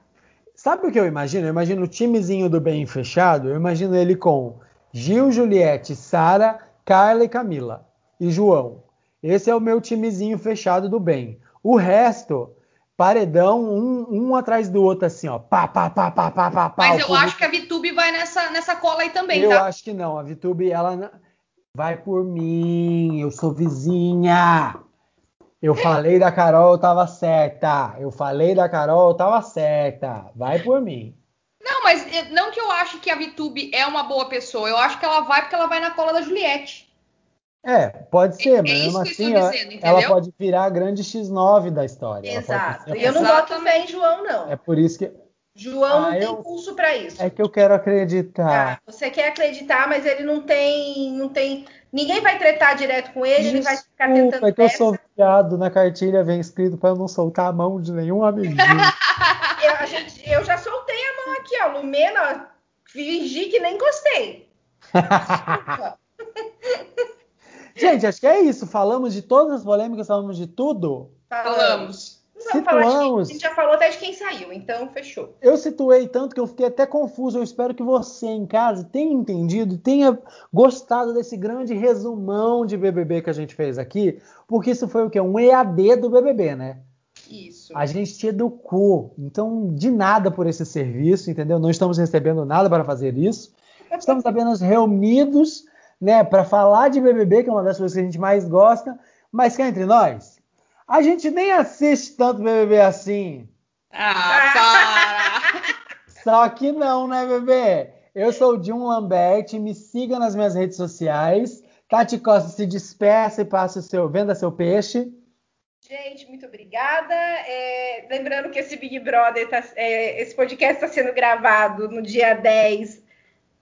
Sabe o que eu imagino? Eu imagino o timezinho do bem fechado, eu imagino ele com Gil, Juliette, Sara, Carla e Camila. E João. Esse é o meu timezinho fechado do bem. O resto... Paredão, um, um atrás do outro, assim, ó. Pá, pá, pá, pá, pá, pá. Mas eu acho que a Vitube vai nessa, nessa cola aí também, tá? Eu acho que não. A Vitube, ela... Vai por mim. Eu sou vizinha. Eu falei da Karol, eu tava certa. Eu falei da Karol, eu tava certa. Vai por mim. Não, mas não que eu acho que a Vitube é uma boa pessoa. Eu acho que ela vai porque ela vai na cola da Juliette. É, pode ser, é, mas mesmo assim ela, dizendo, ela pode virar a grande X nove da história. Exato. E eu não boto fé em João, não. É por isso que... João ah, não eu... tem pulso para isso. É que eu quero acreditar. Ah, você quer acreditar, mas ele não tem... não tem. Ninguém vai tretar direto com ele, desculpa, ele vai ficar tentando... É que eu sou viado, na cartilha vem escrito para eu não soltar a mão de nenhum amiguinho. eu, a gente, eu já soltei a mão aqui, ó. Lumena, fingi que nem gostei. Gente, acho que é isso. Falamos de todas as polêmicas, falamos de tudo. Falamos. Não situamos. De, a gente já falou até de quem saiu, então fechou. Eu situei tanto que eu fiquei até confuso. Eu espero que você em casa tenha entendido, tenha gostado desse grande resumão de B B B que a gente fez aqui, porque isso foi o quê? Um E A D do B B B, né? Isso. A gente te educou. Então, de nada por esse serviço, entendeu? Não estamos recebendo nada para fazer isso. Estamos apenas reunidos, né, para falar de B B B, que é uma das coisas que a gente mais gosta, mas cá entre nós, a gente nem assiste tanto B B B assim. Ah, para! Só que não, né, bebê? Eu sou o Dion Lambert, me siga nas minhas redes sociais. Tati Costa se dispersa e passa o seu, venda seu peixe. Gente, muito obrigada. É, lembrando que esse Big Brother, tá, é, esse podcast está sendo gravado no dia dez,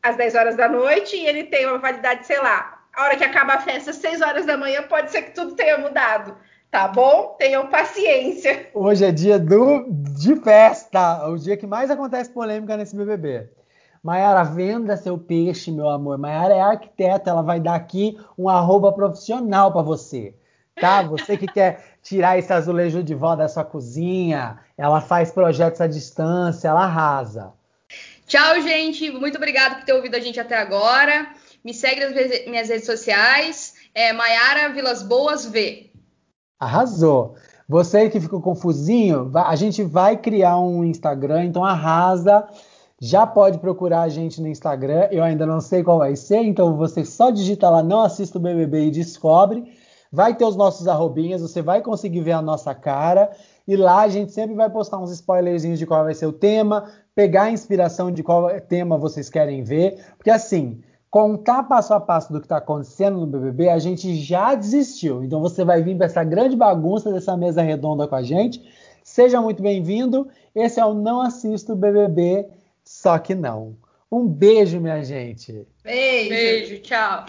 às dez horas da noite, e ele tem uma validade, sei lá, a hora que acaba a festa, às seis horas da manhã, pode ser que tudo tenha mudado, tá bom? Tenham paciência. Hoje é dia do, de festa, o dia que mais acontece polêmica nesse B B B. Mayara, venda seu peixe, meu amor. Mayara é arquiteta, ela vai dar aqui um arroba profissional para você. Tá? Você que quer tirar esse azulejo de vó da sua cozinha, ela faz projetos à distância, ela arrasa. Tchau, gente. Muito obrigada por ter ouvido a gente até agora. Me segue nas minhas redes sociais. É Mayara Vilas Boas V. Arrasou. Você que ficou confusinho, a gente vai criar um Instagram, então arrasa. Já pode procurar a gente no Instagram. Eu ainda não sei qual vai ser, então você só digita lá, não assista o B B B e descobre. Vai ter os nossos arrobinhas, você vai conseguir ver a nossa cara. E lá a gente sempre vai postar uns spoilerzinhos de qual vai ser o tema, pegar a inspiração de qual tema vocês querem ver. Porque assim, contar passo a passo do que está acontecendo no B B B, a gente já desistiu. Então você vai vir para essa grande bagunça dessa mesa redonda com a gente. Seja muito bem-vindo. Esse é o Não Assisto B B B, só que não. Um beijo, minha gente. Beijo, beijo, tchau.